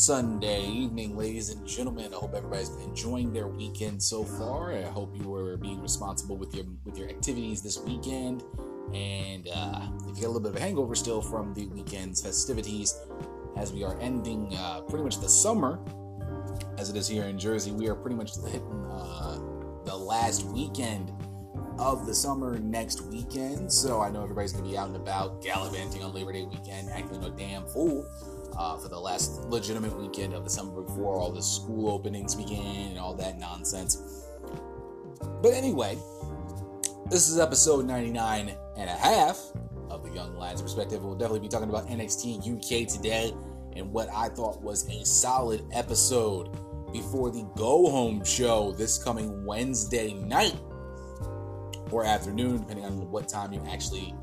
Sunday evening, ladies and gentlemen. I hope everybody's been enjoying their weekend so far. I hope you were being responsible with your activities this weekend. And if you got a little bit of a hangover still from the weekend's festivities, as we are ending pretty much the summer, as it is here in Jersey, we are pretty much hitting the last weekend of the summer next weekend. So I know everybody's going to be out and about gallivanting on Labor Day weekend, acting like a damn fool for the last legitimate weekend of the summer before all the school openings began and all that nonsense. But anyway, this is episode 99 and a half of The Young Lions Perspective. We'll definitely be talking about NXT UK today and what I thought was a solid episode before the go-home show this coming Wednesday night or afternoon, depending on what time you actually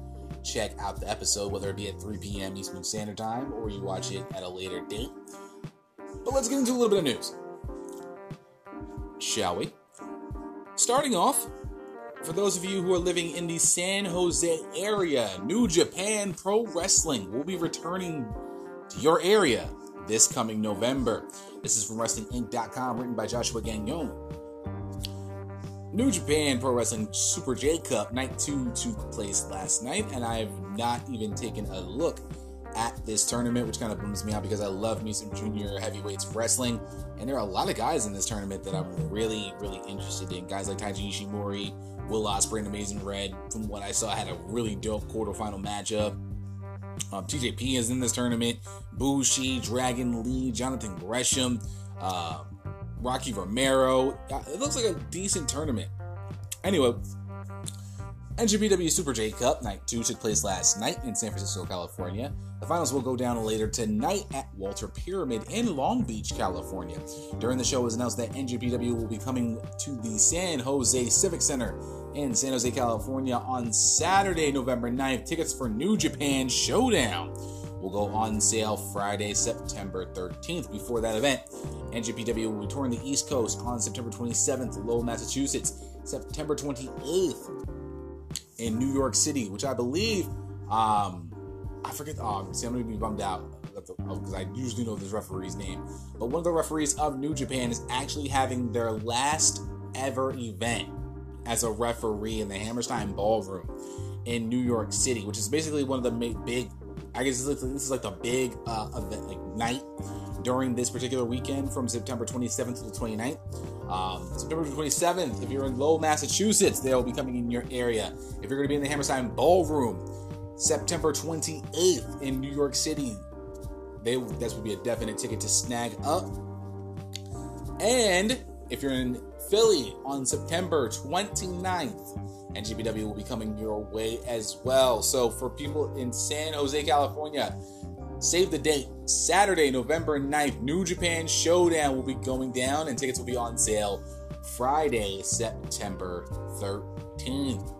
check out the episode, whether it be at 3 p.m. Eastern Standard Time or you watch it at a later date. But let's get into a little bit of news, shall we? Starting off, for those of you who are living in the San Jose area, New Japan Pro Wrestling will be returning to your area this coming November. This is from WrestlingInc.com, written by Joshua Gagnon. New Japan Pro Wrestling Super J Cup Night 2 took place last night, and I have not even taken a look at this tournament, which kind of bums me out because I love me some junior heavyweights wrestling, and there are a lot of guys in this tournament that I'm really, really interested in. Guys like Taiji Ishimori, Will Ospreay, and Amazing Red. From what I saw, had a really dope quarterfinal matchup. TJP is in this tournament. Bushi, Dragon Lee, Jonathan Gresham, Rocky Romero. It looks like a decent tournament. Anyway, NJPW Super J Cup Night 2 took place last night in San Francisco, California. The finals will go down later tonight at Walter Pyramid in Long Beach, California. During the show, it was announced that NJPW will be coming to the San Jose Civic Center in San Jose, California on Saturday, November 9th. Tickets for New Japan Showdown will go on sale Friday, September 13th. Before that event, NJPW will return to the East Coast on September 27th, Lowell, Massachusetts, September 28th in New York City, which I believe, I forget, see, I'm going to be bummed out because I usually know this referee's name, but one of the referees of New Japan is actually having their last ever event as a referee in the Hammerstein Ballroom in New York City, which is basically one of the big, I guess this is like the big event, like night during this particular weekend from September 27th to the 29th. September 27th, if you're in Lowell, Massachusetts, they'll be coming in your area. If you're going to be in the Hammerstein Ballroom, September 28th in New York City, that would be a definite ticket to snag up. And if you're in Philly on September 29th, NJPW will be coming your way as well. So for people in San Jose, California, save the date. Saturday, November 9th, New Japan Showdown will be going down, and tickets will be on sale Friday, September 13th.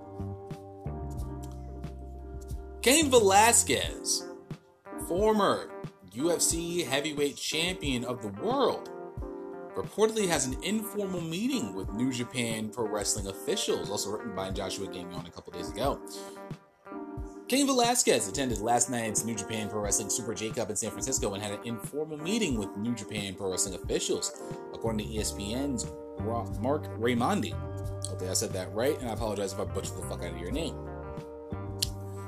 Cain Velasquez, former UFC heavyweight champion of the world, reportedly has an informal meeting with New Japan Pro Wrestling officials, also written by Joshua Gagnon a couple days ago. Cain Velasquez attended last night's New Japan Pro Wrestling Super J Cup in San Francisco and had an informal meeting with New Japan Pro Wrestling officials, according to ESPN's Mark Raimondi. Hopefully I said that right, and I apologize if I butchered the fuck out of your name.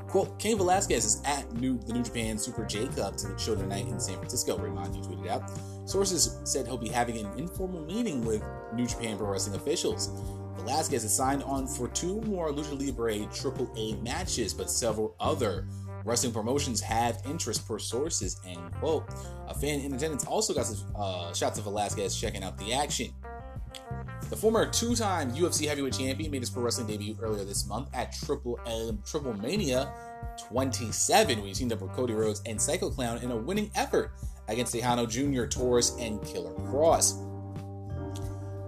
Quote, Cain Velasquez is at the New Japan Super J Cup to the show tonight in San Francisco, Raimondi tweeted out. Sources said he'll be having an informal meeting with New Japan Pro Wrestling officials. Velasquez has signed on for 2 more Lucha Libre AAA matches, but several other wrestling promotions have interest per sources, end quote. A fan in attendance also got some shots of Velasquez checking out the action. The former 2-time UFC heavyweight champion made his pro wrestling debut earlier this month at Triple Mania 27, when he teamed up with Cody Rhodes and Psycho Clown in a winning effort against Tejano Jr., Torres, and Killer Kross.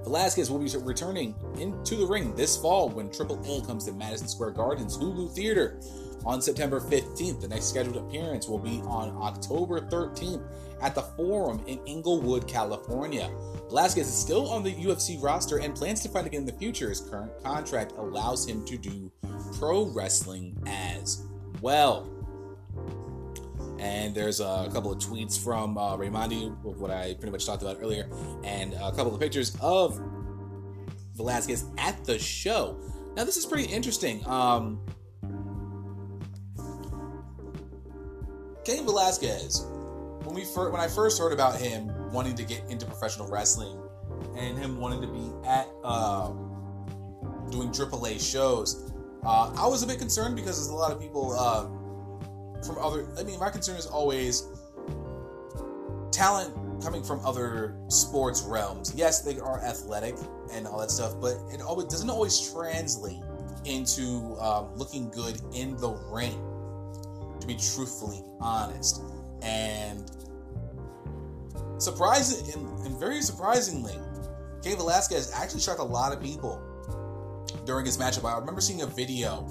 Velasquez will be returning into the ring this fall when AAA comes to Madison Square Garden's Lulu Theater on September 15th. The next scheduled appearance will be on October 13th at the Forum in Inglewood, California. Velasquez is still on the UFC roster and plans to fight again in the future. His current contract allows him to do pro wrestling as well. and there's a couple of tweets from Raimondi, what I pretty much talked about earlier, and a couple of pictures of Velasquez at the show. Now, this is pretty interesting. Cain Velasquez, when I first heard about him wanting to get into professional wrestling and him wanting to be at doing AAA shows, I was a bit concerned because there's a lot of people from other... I mean, my concern is always talent coming from other sports realms. Yes, they are athletic and all that stuff, but it always doesn't always translate into looking good in the ring, to be truthfully honest. And very surprisingly, Kay Velasquez actually shocked a lot of people during his matchup. I remember seeing a video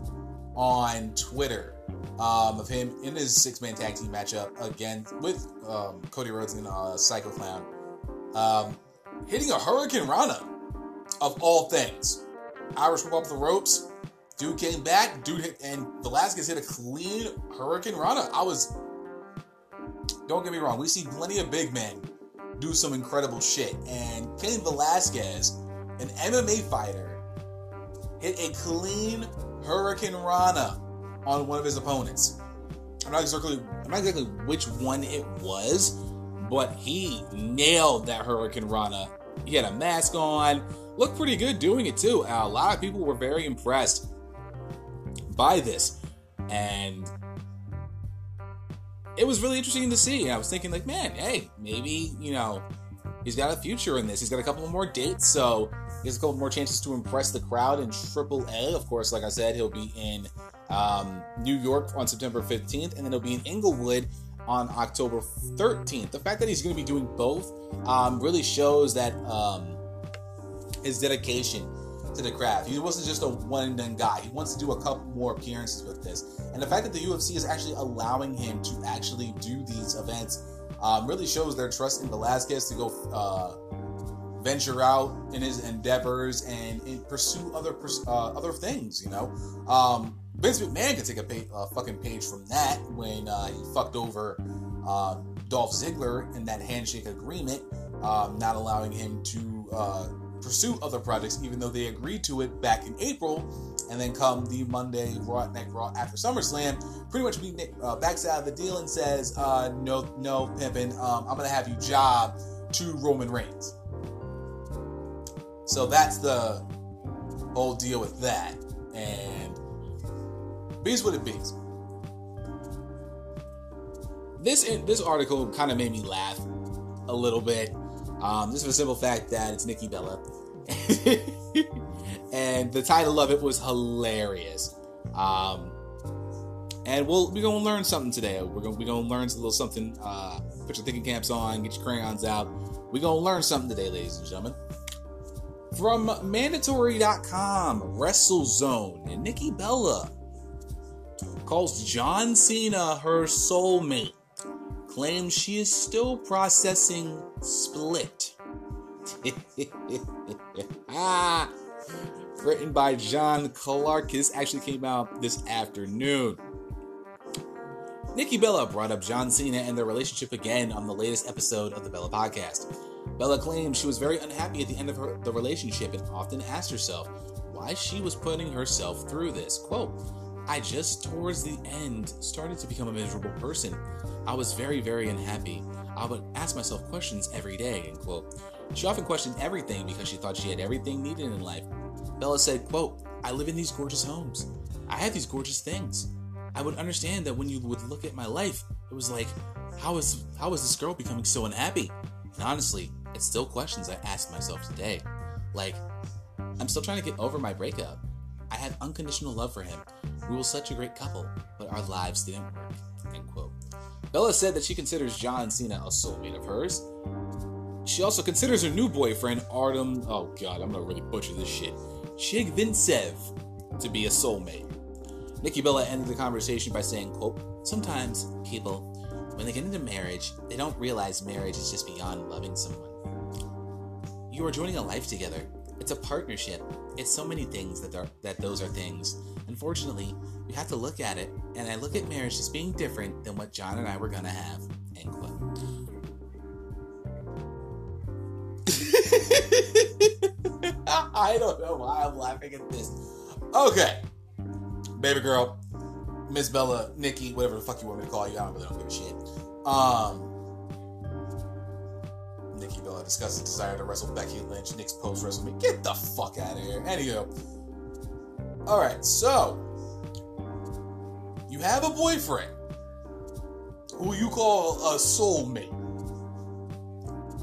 on Twitter of him in his six-man tag team matchup again with Cody Rhodes and Psycho Clown, hitting a Hurricane Rana of all things. Irish whip up the ropes. Dude came back. Dude hit, and Velasquez hit a clean Hurricane Rana. Don't get me wrong. We see plenty of big men do some incredible shit, and Cain Velasquez, an MMA fighter, hit a clean Hurricane Rana on one of his opponents. I'm not exactly which one it was, but he nailed that Hurricane Rana. He had a mask on, looked pretty good doing it too. A lot of people were very impressed by this, and it was really interesting to see. And I was thinking, like, man, hey, maybe, you know, he's got a future in this. He's got a couple more dates, so he has a couple more chances to impress the crowd in AAA. Of course, like I said, he'll be in New York on September 15th, and then he'll be in Inglewood on October 13th. The fact that he's going to be doing both really shows that his dedication to the craft. He wasn't just a one-and-done guy. He wants to do a couple more appearances with this. And the fact that the UFC is actually allowing him to actually do these events really shows their trust in Velasquez to go venture out in his endeavors and pursue other things, you know? Vince McMahon could take a fucking page from that when he fucked over Dolph Ziggler in that handshake agreement, not allowing him to pursue other projects, even though they agreed to it back in April, and then come the Monday Raw after SummerSlam, pretty much being backs out of the deal and says, no, pimpin', I'm gonna have you job to Roman Reigns. So that's the whole deal with that, and bees what it bees. This article kind of made me laugh a little bit. Just for the simple fact that it's Nikki Bella. And the title of it was hilarious. And we're going to learn something today. We're going to learn a little something. Put your thinking caps on. Get your crayons out. We're going to learn something today, ladies and gentlemen. From Mandatory.com, WrestleZone, and Nikki Bella calls John Cena her soulmate. Claims she is still processing split. Written by John Clark. This actually came out this afternoon. Nikki Bella brought up John Cena and their relationship again on the latest episode of the Bella Podcast. Bella claimed she was very unhappy at the end of the relationship and often asked herself why she was putting herself through this. Quote, I just, towards the end, started to become a miserable person. I was very, very unhappy. I would ask myself questions every day, end quote. She often questioned everything because she thought she had everything needed in life. Bella said, quote, I live in these gorgeous homes. I have these gorgeous things. I would understand that when you would look at my life, it was like, how is this girl becoming so unhappy? And honestly, it's still questions I ask myself today. Like, I'm still trying to get over my breakup. I had unconditional love for him. We were such a great couple, but our lives didn't work, end quote. Bella said that she considers John Cena a soulmate of hers. She also considers her new boyfriend, Artem, oh god, I'm gonna really butcher this shit, Chigvintsev, to be a soulmate. Nikki Bella ended the conversation by saying, quote, sometimes people, when they get into marriage, they don't realize marriage is just beyond loving someone. You are joining a life together. It's a partnership. It's so many things that those are things. Unfortunately, you have to look at it, and I look at marriage as being different than what John and I were going to have. End quote. I don't know why I'm laughing at this. Okay. Baby girl, Miss Bella, Nikki, whatever the fuck you want me to call you. I don't really give a shit. Nikki Bella discusses desire to wrestle Becky Lynch. Nick's post WrestleMania. Get the fuck out of here. Anywho. Alright, so you have a boyfriend who you call a soulmate.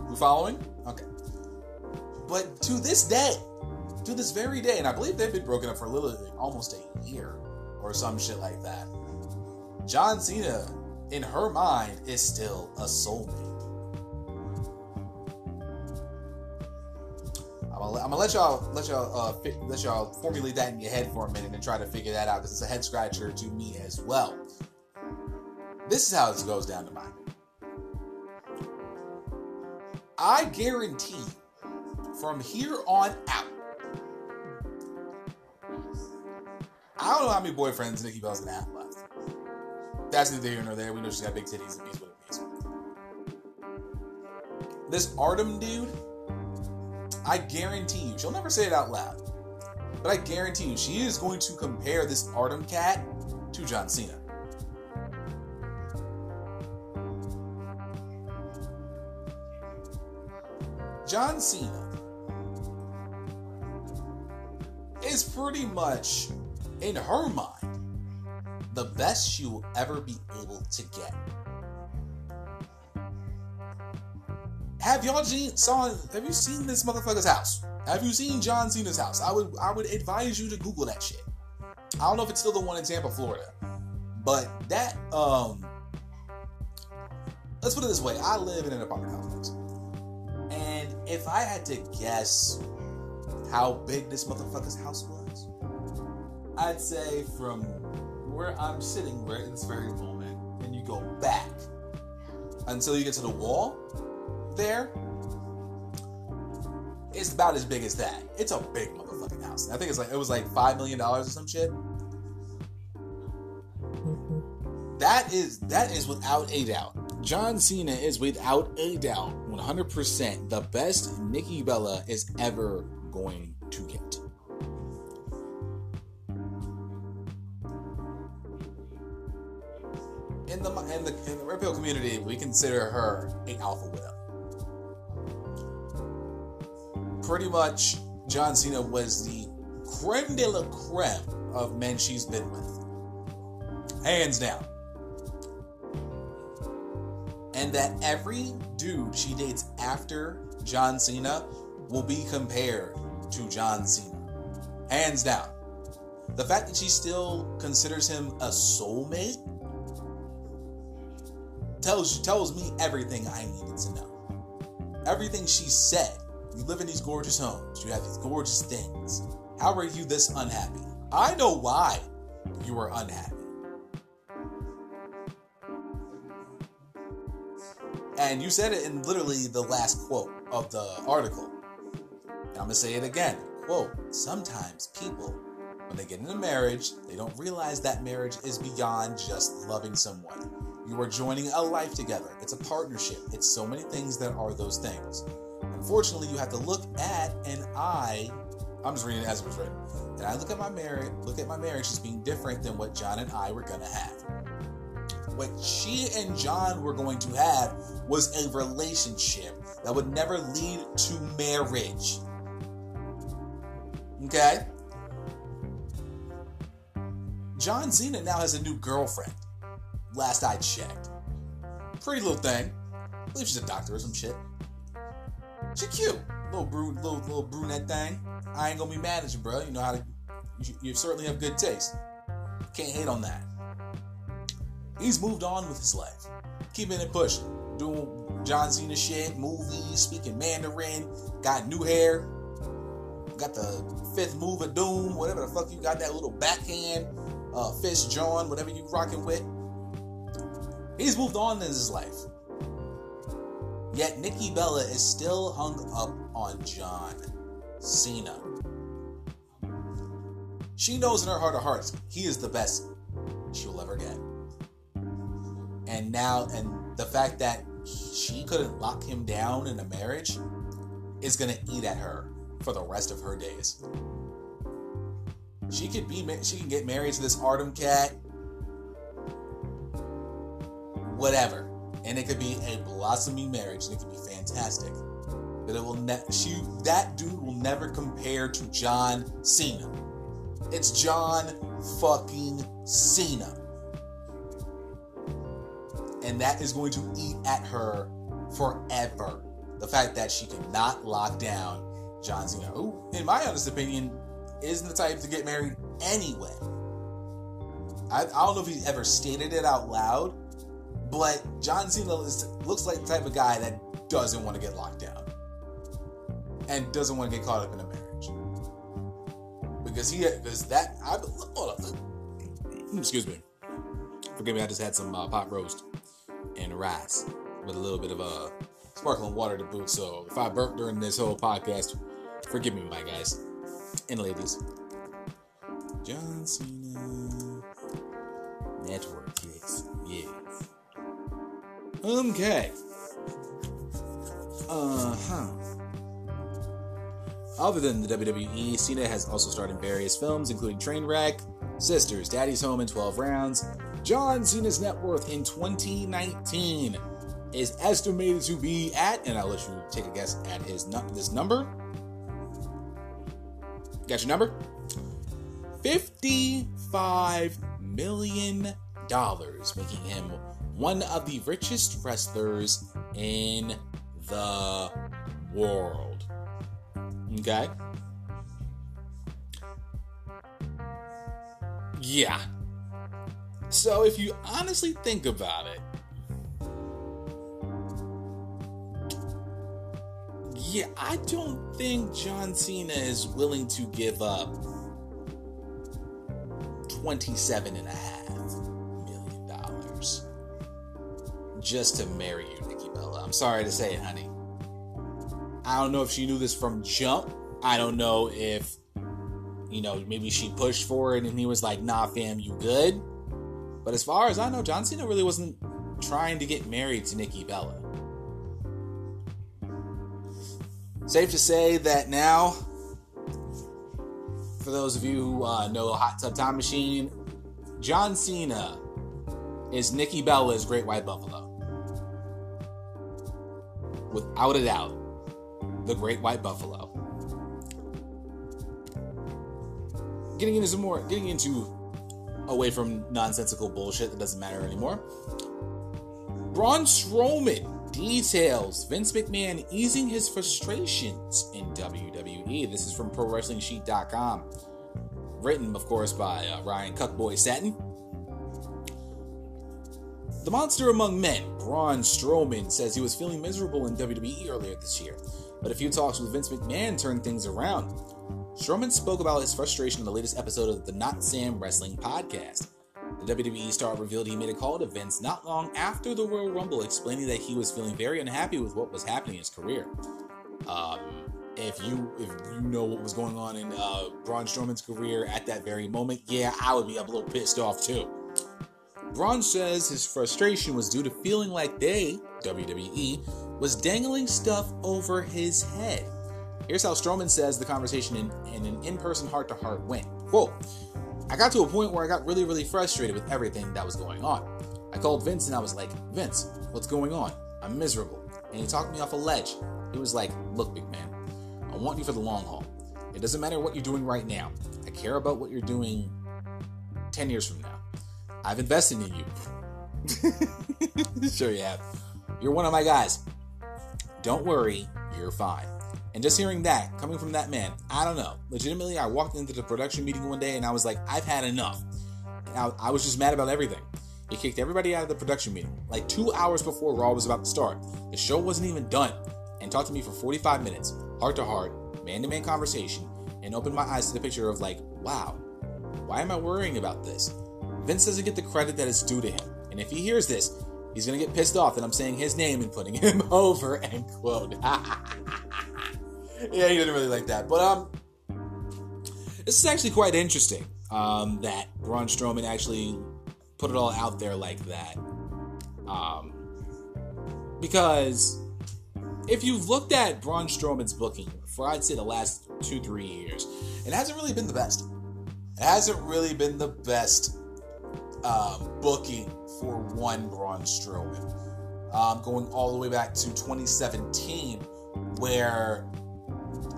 You following? Okay. But to this day, to this very day, and I believe they've been broken up for literally almost a year or some shit like that, John Cena, in her mind, is still a soulmate. I'm gonna let y'all formulate that in your head for a minute and try to figure that out, because it's a head scratcher to me as well. This is how this goes down to mine. I guarantee from here on out, I don't know how many boyfriends Nikki Bella's gonna have left. That's neither here nor there. We know she's got big titties and bees with bees. This Artem dude, I guarantee you, she'll never say it out loud, but I guarantee you, she is going to compare this Artem cat to John Cena. John Cena is pretty much, in her mind, the best she will ever be able to get. Have you seen this motherfucker's house? Have you seen John Cena's house? I would advise you to Google that shit. I don't know if it's still the one in Tampa, Florida, but that let's put it this way: I live in an apartment complex, and if I had to guess how big this motherfucker's house was, I'd say from where I'm sitting right in this very moment, and you go back until you get to the wall there, it's about as big as that. It's a big motherfucking house. I think it was like $5 million or some shit. That is without a doubt. John Cena is without a doubt 100% the best Nikki Bella is ever going to get. In the Red Pill community, we consider her an alpha widow. Pretty much, John Cena was the creme de la creme of men she's been with, hands down. And that every dude she dates after John Cena will be compared to John Cena, hands down. The fact that she still considers him a soulmate tells me everything I needed to know. Everything she said. You live in these gorgeous homes. You have these gorgeous things. How are you this unhappy? I know why you are unhappy. And you said it in literally the last quote of the article. And I'm going to say it again. Quote, sometimes people, when they get into marriage, they don't realize that marriage is beyond just loving someone. You are joining a life together. It's a partnership. It's so many things that are those things. Unfortunately, you have to look at, and I'm just reading it as it was written. And I look at my marriage as being different than what John and I were going to have. What she and John were going to have was a relationship that would never lead to marriage. Okay? John Cena now has a new girlfriend. Last I checked. Pretty little thing. I believe she's a doctor or some shit. She cute. Little brunette thing. I ain't gonna be mad at you, bro. You know how to... You certainly have good taste. Can't hate on that. He's moved on with his life. Keeping it pushing. Doing John Cena shit, movies, speaking Mandarin, got new hair, got the fifth move of doom, whatever the fuck you got, that little backhand, fist John, whatever you rocking with. He's moved on in his life. Yet Nikki Bella is still hung up on John. Cena. She knows in her heart of hearts, he is the best she'll ever get. And now, and the fact that she couldn't lock him down in a marriage is going to eat at her for the rest of her days. She can get married to this Artem cat, whatever, and it could be a blossoming marriage, and it could be fantastic. But it will that dude will never compare to John Cena. It's John fucking Cena. And that is going to eat at her forever. The fact that she could not lock down John Cena, who, in my honest opinion, isn't the type to get married anyway. I don't know if he's ever stated it out loud, but John Cena looks like the type of guy that doesn't want to get locked down and doesn't want to get caught up in a marriage. Excuse me. Forgive me, I just had some pot roast and rice with a little bit of sparkling water to boot. So if I burp during this whole podcast, forgive me, my guys and ladies. John Cena Network Kicks. Yeah. Okay. Other than the WWE, Cena has also starred in various films, including Trainwreck, Sisters, Daddy's Home, and 12 Rounds. John Cena's net worth in 2019 is estimated to be at, and I'll let you take a guess at this number. Got your number? $55 million, making him one of the richest wrestlers in the world. Okay? Yeah. So if you honestly think about it, yeah, I don't think John Cena is willing to give up $27.5 million just to marry you, Nikki Bella. I'm sorry to say it, honey. I don't know if she knew this from jump. I don't know if, maybe she pushed for it and he was like, nah, fam, you good? But as far as I know, John Cena really wasn't trying to get married to Nikki Bella. Safe to say that now, for those of you who know Hot Tub Time Machine, John Cena is Nikki Bella's Great White Buffalo. Without a doubt, the Great White Buffalo. Getting into away from nonsensical bullshit that doesn't matter anymore. Braun Strowman details Vince McMahon easing his frustrations in WWE. This is from ProWrestlingSheet.com. Written, of course, by Ryan Cuckboy Satin. The monster among men, Braun Strowman, says he was feeling miserable in WWE earlier this year, but a few talks with Vince McMahon turned things around. Strowman spoke about his frustration in the latest episode of the Not Sam Wrestling podcast. The WWE star revealed he made a call to Vince not long after the Royal Rumble, explaining that he was feeling very unhappy with what was happening in his career. If you know what was going on in Braun Strowman's career at that very moment, yeah, I would be a little pissed off too. Braun says his frustration was due to feeling like WWE, was dangling stuff over his head. Here's how Strowman says the conversation in an in-person heart-to-heart went. Quote, I got to a point where I got really, really frustrated with everything that was going on. I called Vince and I was like, Vince, what's going on? I'm miserable. And he talked me off a ledge. He was like, look, big man, I want you for the long haul. It doesn't matter what you're doing right now. I care about what you're doing 10 years from now. I've invested in you. Sure you have. You're one of my guys. Don't worry, you're fine. And just hearing that, coming from that man, I don't know. Legitimately, I walked into the production meeting one day and I was like, I've had enough. And I was just mad about everything. He kicked everybody out of the production meeting, like 2 hours before Raw was about to start. The show wasn't even done. And talked to me for 45 minutes, heart to heart, man-to-man conversation, and opened my eyes to the picture of like, wow, why am I worrying about this? Vince doesn't get the credit that is due to him. And if he hears this, he's going to get pissed off that I'm saying his name and putting him over, end quote. Yeah, he didn't really like that. But this is actually quite interesting that Braun Strowman actually put it all out there like that. Because if you've looked at Braun Strowman's booking for, I'd say, the last 2-3 years, it hasn't really been the best. It hasn't really been the best booking for one Braun Strowman. Going all the way back to 2017, where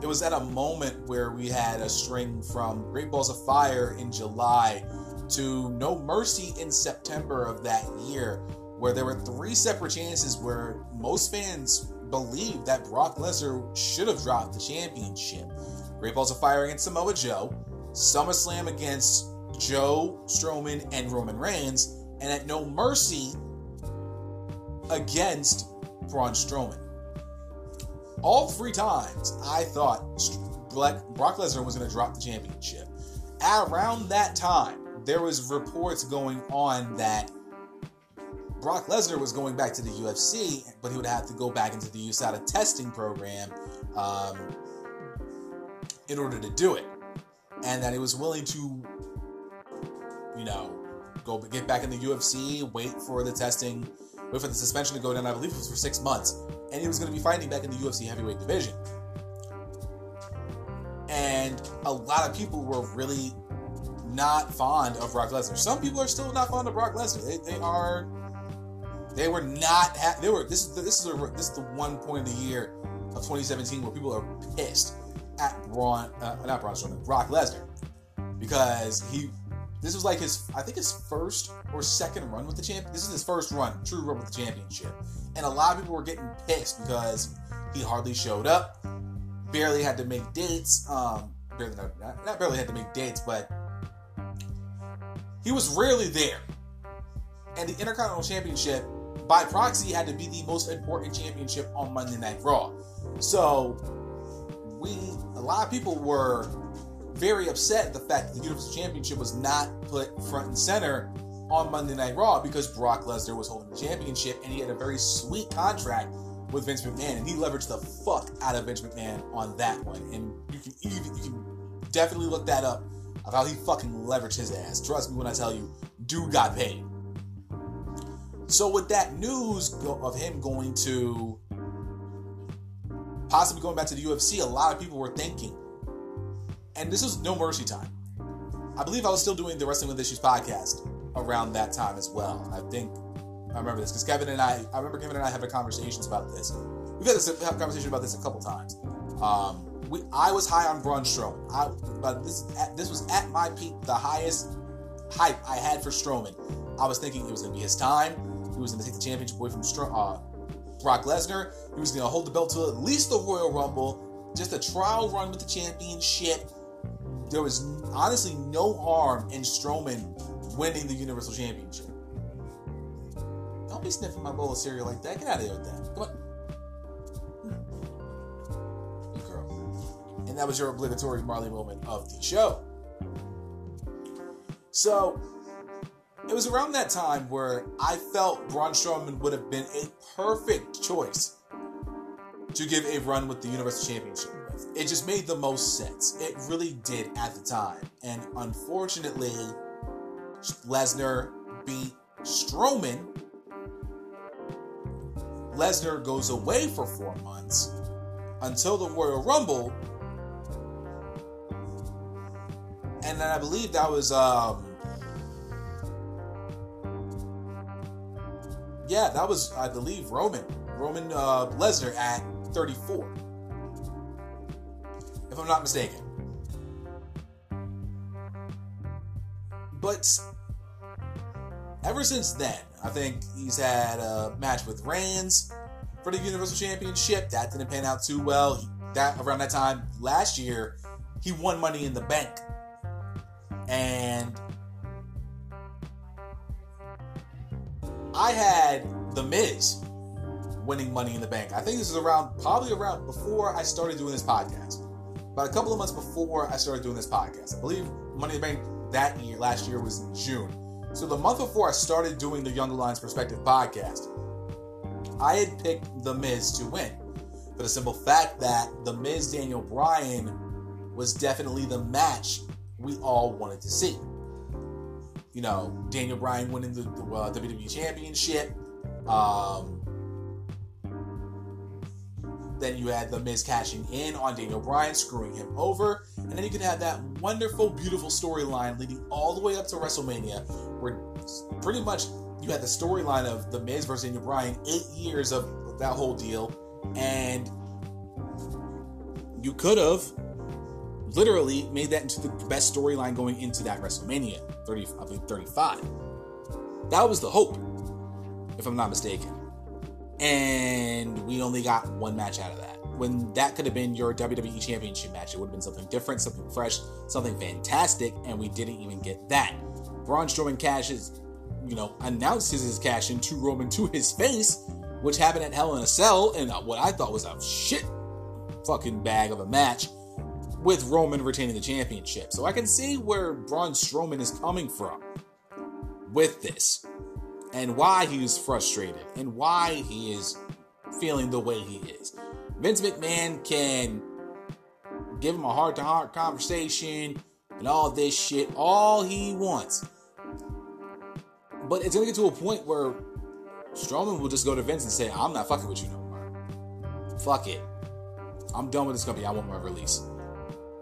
it was at a moment where we had a string from Great Balls of Fire in July to No Mercy in September of that year, where there were 3 separate chances where most fans believed that Brock Lesnar should have dropped the championship. Great Balls of Fire against Samoa Joe, SummerSlam against Joe, Strowman, and Roman Reigns, and at No Mercy against Braun Strowman. All 3 times, I thought Brock Lesnar was going to drop the championship. At around that time, there was reports going on that Brock Lesnar was going back to the UFC, but he would have to go back into the USADA testing program in order to do it, and that he was willing to, you know, go get back in the UFC, wait for the suspension to go down. I believe it was for 6 months, and he was going to be fighting back in the UFC heavyweight division. And a lot of people were really not fond of Brock Lesnar. Some people are still not fond of Brock Lesnar. This is the one point of the year of 2017 where people are pissed at Brock Lesnar, because this was like his first or second run with the champ. This is his first true run with the championship. And a lot of people were getting pissed because he hardly showed up, barely had to make dates. Not barely had to make dates, but he was rarely there. And the Intercontinental Championship, by proxy, had to be the most important championship on Monday Night Raw. So a lot of people were very upset at the fact that the Universal Championship was not put front and center on Monday Night Raw, because Brock Lesnar was holding the championship and he had a very sweet contract with Vince McMahon, and he leveraged the fuck out of Vince McMahon on that one. And you can definitely look that up of how he fucking leveraged his ass. Trust me when I tell you, dude got paid. So with that news of him going to possibly going back to the UFC, a lot of people were thinking, and this was No Mercy time. I believe I was still doing the Wrestling With Issues podcast around that time as well. I think I remember this because Kevin and I having conversations about this. We've had this conversation about this a couple times. I was high on Braun Strowman. But this was at my peak, the highest hype I had for Strowman. I was thinking it was going to be his time. He was going to take the championship away from Brock Lesnar. He was going to hold the belt to at least the Royal Rumble. Just a trial run with the championship. There was honestly no harm in Strowman winning the Universal Championship. Don't be sniffing my bowl of cereal like that. Get out of here with that. Come on. And that was your obligatory Marley moment of the show. So, it was around that time where I felt Braun Strowman would have been a perfect choice to give a run with the Universal Championship with. It just made the most sense. It really did at the time. And unfortunately, Lesnar beat Strowman. Lesnar goes away for 4 months until the Royal Rumble. And then I believe that was, Roman Lesnar at 34, if I'm not mistaken. But ever since then, I think he's had a match with Reigns for the Universal Championship. That didn't pan out too well. Around that time last year, he won Money in the Bank. And I had The Miz winning Money in the Bank. I think this is probably around before I started doing this podcast. About a couple of months before I started doing this podcast. I believe Money in the Bank last year was in June. So the month before I started doing the Young Alliance Perspective podcast, I had picked The Miz to win. for the simple fact that The Miz Daniel Bryan was definitely the match we all wanted to see. You know, Daniel Bryan winning the WWE Championship. Then you had The Miz cashing in on Daniel Bryan, screwing him over. And then you could have that wonderful, beautiful storyline leading all the way up to WrestleMania, where pretty much you had the storyline of The Miz versus Daniel Bryan, 8 years of that whole deal. And you could have literally made that into the best storyline going into that WrestleMania, 35. That was the hope, if I'm not mistaken. And we only got one match out of that. When that could have been your WWE Championship match, it would have been something different, something fresh, something fantastic, and we didn't even get that. Braun Strowman cashes, you know, announces his cash in to Roman to his face, which happened at Hell in a Cell, and what I thought was a shit fucking bag of a match, with Roman retaining the championship. So I can see where Braun Strowman is coming from with this, and why he is frustrated, and why he is feeling the way he is. Vince McMahon can give him a heart-to-heart conversation and all this shit all he wants, but it's going to get to a point where Strowman will just go to Vince and say, I'm not fucking with you no more. Fuck it. I'm done with this company. I want my release.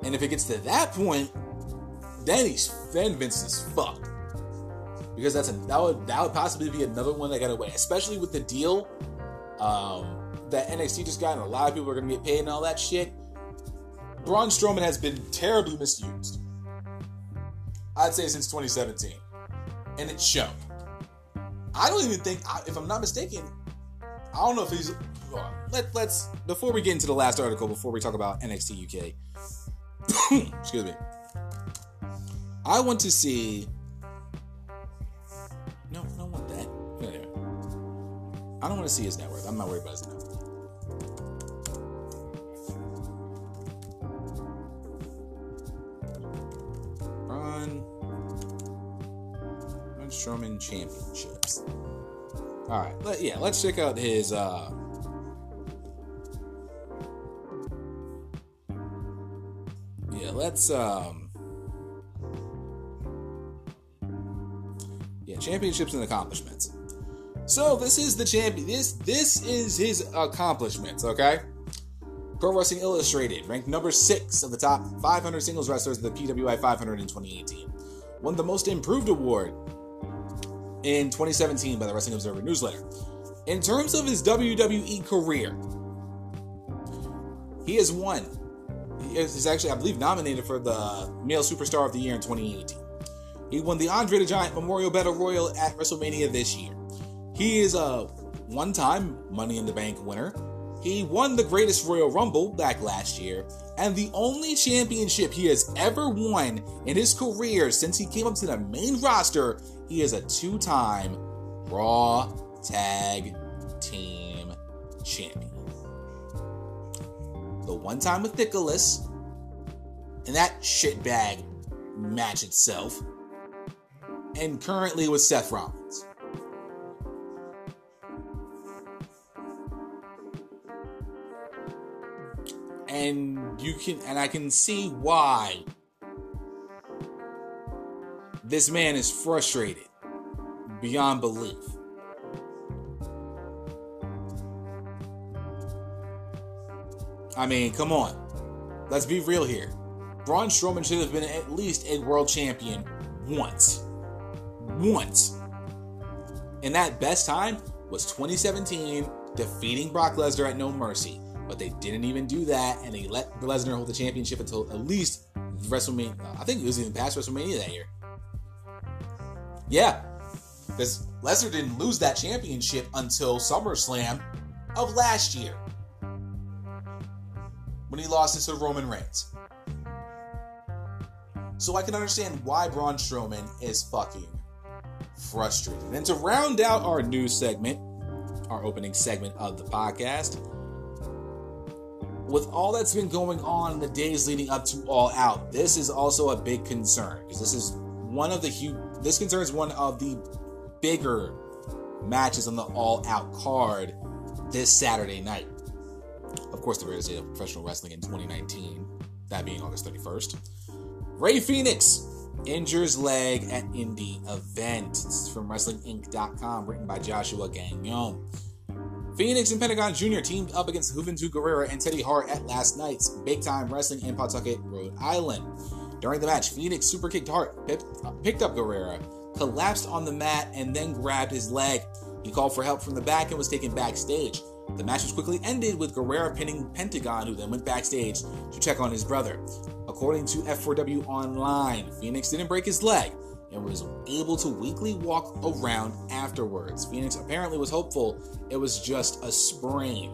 And if it gets to that point, then Vince is fucked. Because that would possibly be another one that got away, especially with the deal that NXT just got, and a lot of people are going to get paid and all that shit. Braun Strowman has been terribly misused, I'd say, since 2017, and it showed. I don't even think, if I'm not mistaken, I don't know if he's. Let's before we get into the last article, before we talk about NXT UK, excuse me. I want to see. No, I don't want that. Anyway, I don't want to see his net worth. I'm not worried about his net worth. Braun Strowman Championships. All right, let's check out his. Championships and accomplishments. So this is the champion. This is his accomplishments. Okay. Pro Wrestling Illustrated ranked number 6 of the top 500 singles wrestlers of the PWI 500 in 2018. Won the Most Improved award in 2017 by the Wrestling Observer newsletter. In terms of his WWE career, he has won. He's actually, I believe, nominated for the Male Superstar of the Year in 2018. He won the Andre the Giant Memorial Battle Royal at WrestleMania this year. He is a one-time Money in the Bank winner. He won the Greatest Royal Rumble back last year. And the only championship he has ever won in his career since he came up to the main roster, he is a 2-time Raw Tag Team Champion. The one time with Nicholas, and that shitbag match itself, and currently with Seth Rollins. And I can see why this man is frustrated beyond belief. I mean, come on. Let's be real here. Braun Strowman should have been at least a world champion once. And that best time was 2017, defeating Brock Lesnar at No Mercy. But they didn't even do that, and they let Lesnar hold the championship until at least WrestleMania. I think it was even past WrestleMania that year. Yeah. Because Lesnar didn't lose that championship until SummerSlam of last year, when he lost it to Roman Reigns. So I can understand why Braun Strowman is fucking frustrated. And to round out our new segment, our opening segment of the podcast, with all that's been going on in the days leading up to All Out, this is also a big concern, because this concerns one of the bigger matches on the All Out card this Saturday night. Of course, the greatest day of professional wrestling in 2019, that being August 31st. Rey Fénix injures leg at indie event. This is from WrestlingInc.com, written by Joshua Gagnon. Fénix and Pentagon Jr. teamed up against Juventud Guerrera and Teddy Hart at last night's Big Time Wrestling in Pawtucket, Rhode Island. During the match, Fénix superkicked Hart, picked up Guerrera, collapsed on the mat, and then grabbed his leg. He called for help from the back and was taken backstage. The match was quickly ended with Guerrera pinning Pentagon, who then went backstage to check on his brother. According to F4W Online, Fénix didn't break his leg and was able to weakly walk around afterwards. Fénix apparently was hopeful it was just a sprain.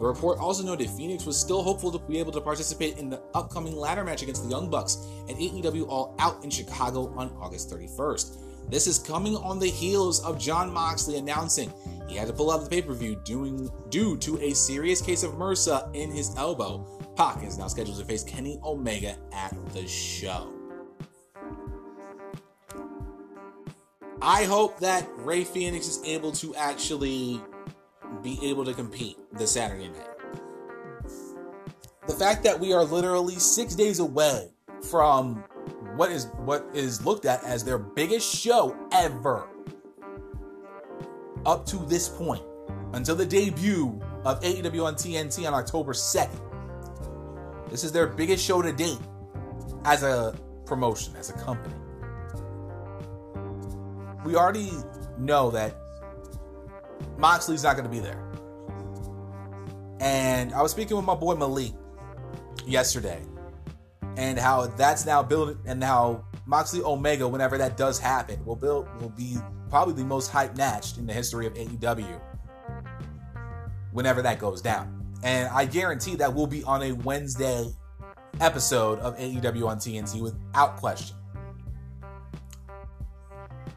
The report also noted Fénix was still hopeful to be able to participate in the upcoming ladder match against the Young Bucks at AEW All Out in Chicago on August 31st. This is coming on the heels of Jon Moxley announcing he had to pull out of the pay-per-view due to a serious case of MRSA in his elbow. Pac is now scheduled to face Kenny Omega at the show. I hope that Rey Fénix is able to actually be able to compete this Saturday night. The fact that we are literally 6 days away from what is looked at as their biggest show ever up to this point, until the debut of AEW on TNT on October 2nd. This is their biggest show to date as a promotion, as a company. We already know that Moxley's not going to be there. And I was speaking with my boy Malik yesterday, and how that's now building, and how Moxley Omega, whenever that does happen, will be probably the most hyped match in the history of AEW whenever that goes down. And I guarantee that we'll be on a Wednesday episode of AEW on TNT without question.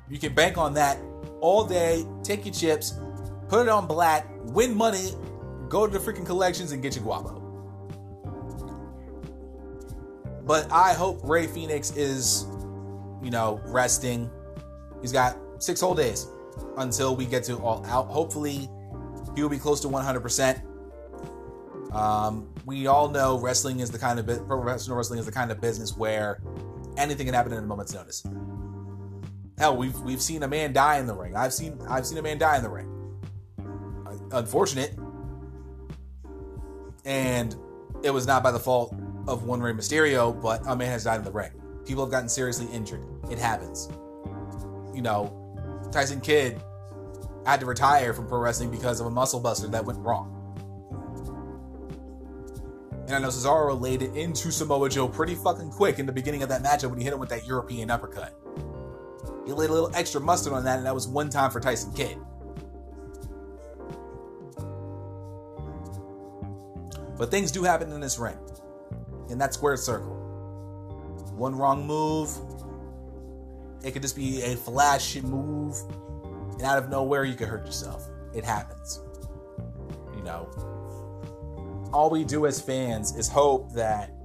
You can bank on that all day. Take your chips, put it on black, win money, go to the freaking collections and get your guapo. But I hope Rey Fénix is, resting. He's got 6 whole days until we get to All Out. Hopefully, he'll be close to 100%. We all know professional wrestling is the kind of business where anything can happen in a moment's notice. Hell, we've seen a man die in the ring. I've seen a man die in the ring. Unfortunate, and it was not by the fault of one Rey Mysterio, but a man has died in the ring. People have gotten seriously injured. It happens. Tyson Kidd had to retire from pro wrestling because of a muscle buster that went wrong. And I know Cesaro laid it into Samoa Joe pretty fucking quick in the beginning of that matchup when he hit him with that European uppercut. He laid a little extra mustard on that, and that was one time for Tyson Kidd. But things do happen in this ring, in that square circle. One wrong move, it could just be a flash move, and out of nowhere you could hurt yourself. It happens. All we do as fans is hope that,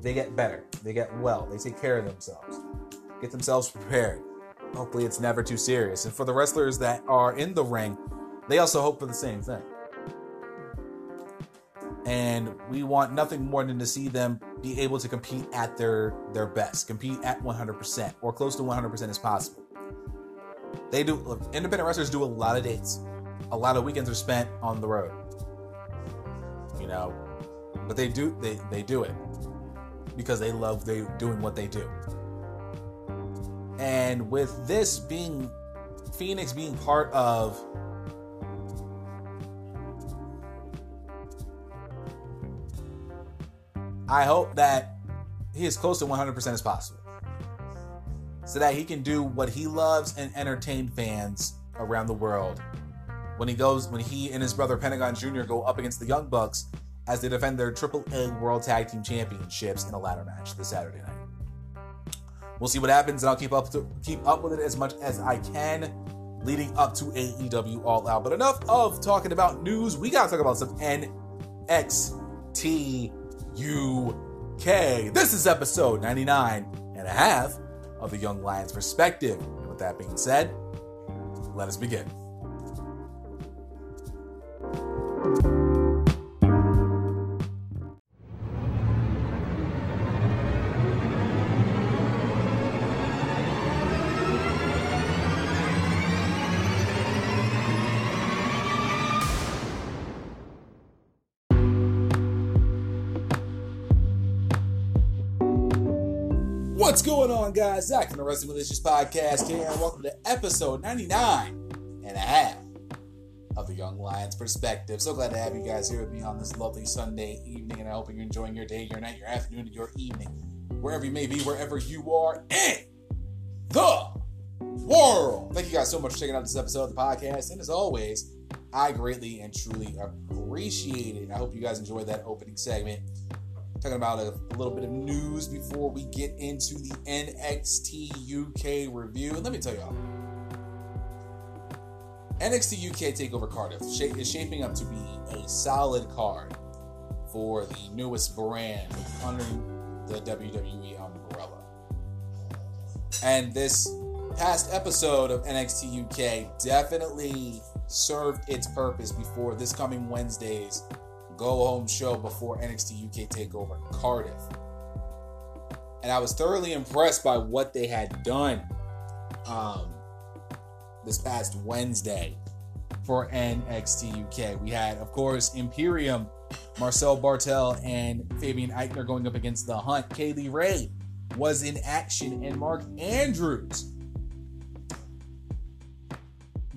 they get better, they get well, they take care of themselves, get themselves prepared. Hopefully it's never too serious. And for the wrestlers that are in the ring, they also hope for the same thing. And we want nothing more than to see them be able to compete at their best, compete at 100% or close to 100% as possible. Independent wrestlers do a lot of dates. A lot of weekends are spent on the road, but they do it because they love doing what they do. And with this being Fénix being part of I hope that he is close to 100% as possible so that he can do what he loves and entertain fans around the world when he and his brother Pentagon Jr. go up against the Young Bucks as they defend their AAA World Tag Team Championships in a ladder match this Saturday night. We'll see what happens, and I'll keep up with it as much as I can leading up to AEW All Out. But enough of talking about news. We got to talk about some NXT UK. This is episode 99.5 of the Young Lions Perspective. And with that being said, let us begin. What's going on, guys? Zach from the Wrestling Delicious Podcast here, and welcome to episode 99.5 of the Young Lions Perspective. So glad to have you guys here with me on this lovely Sunday evening, and I hope you're enjoying your day, your night, your afternoon, and your evening, wherever you may be, wherever you are in the world. Thank you guys so much for checking out this episode of the podcast, and as always, I greatly and truly appreciate it. I hope you guys enjoyed that opening segment. Talking about a little bit of news before we get into the NXT UK review. And let me tell y'all, NXT UK TakeOver Cardiff is shaping up to be a solid card for the newest brand under the WWE umbrella. And this past episode of NXT UK definitely served its purpose before this coming Wednesday's go-home show before NXT UK TakeOver Cardiff. And I was thoroughly impressed by what they had done this past Wednesday for NXT UK. We had, of course, Imperium, Marcel Barthel, and Fabian Aichner going up against The Hunt. Kay Lee Ray was in action, and Mark Andrews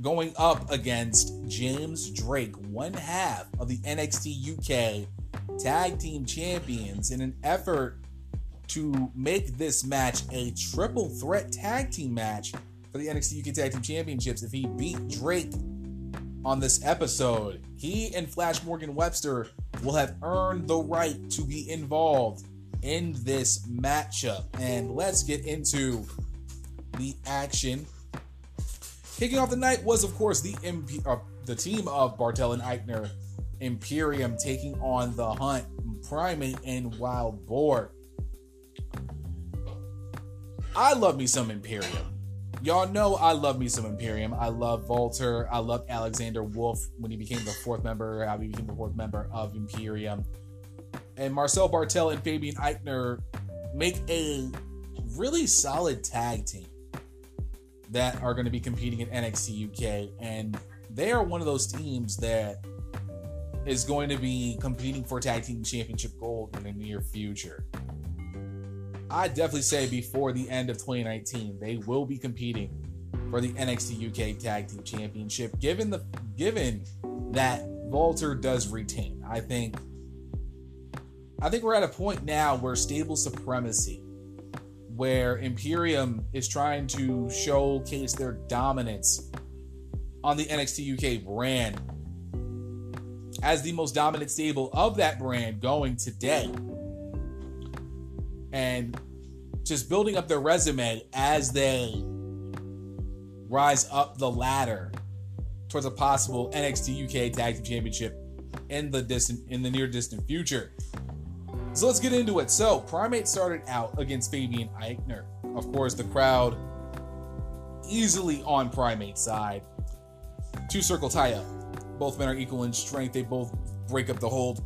going up against James Drake, one half of the NXT UK Tag Team Champions, in an effort to make this match a triple threat tag team match for the NXT UK Tag Team Championships. If he beat Drake on this episode, he and Flash Morgan Webster will have earned the right to be involved in this matchup. And let's get into the action. Kicking off the night was, of course, the team of Barthel and Aichner, Imperium, taking on The Hunt, Primate, and Wild Boar. I love me some Imperium. Y'all know I love me some Imperium. I love Walter. I love Alexander Wolf when he became the fourth member. He became the fourth member of Imperium. And Marcel Barthel and Fabian Aichner make a really solid tag team that are going to be competing in NXT UK. And they are one of those teams that is going to be competing for Tag Team Championship gold in the near future. I definitely say before the end of 2019, they will be competing for the NXT UK Tag Team Championship, given that Walter does retain. I think we're at a point now where stable supremacy, where Imperium is trying to showcase their dominance on the NXT UK brand as the most dominant stable of that brand going today, and just building up their resume as they rise up the ladder towards a possible NXT UK Tag Team Championship in the near distant future. So let's get into it. So Primate started out against Fabian Aichner. Of course, the crowd easily on Primate's side. Two-circle tie-up. Both men are equal in strength. They both break up the hold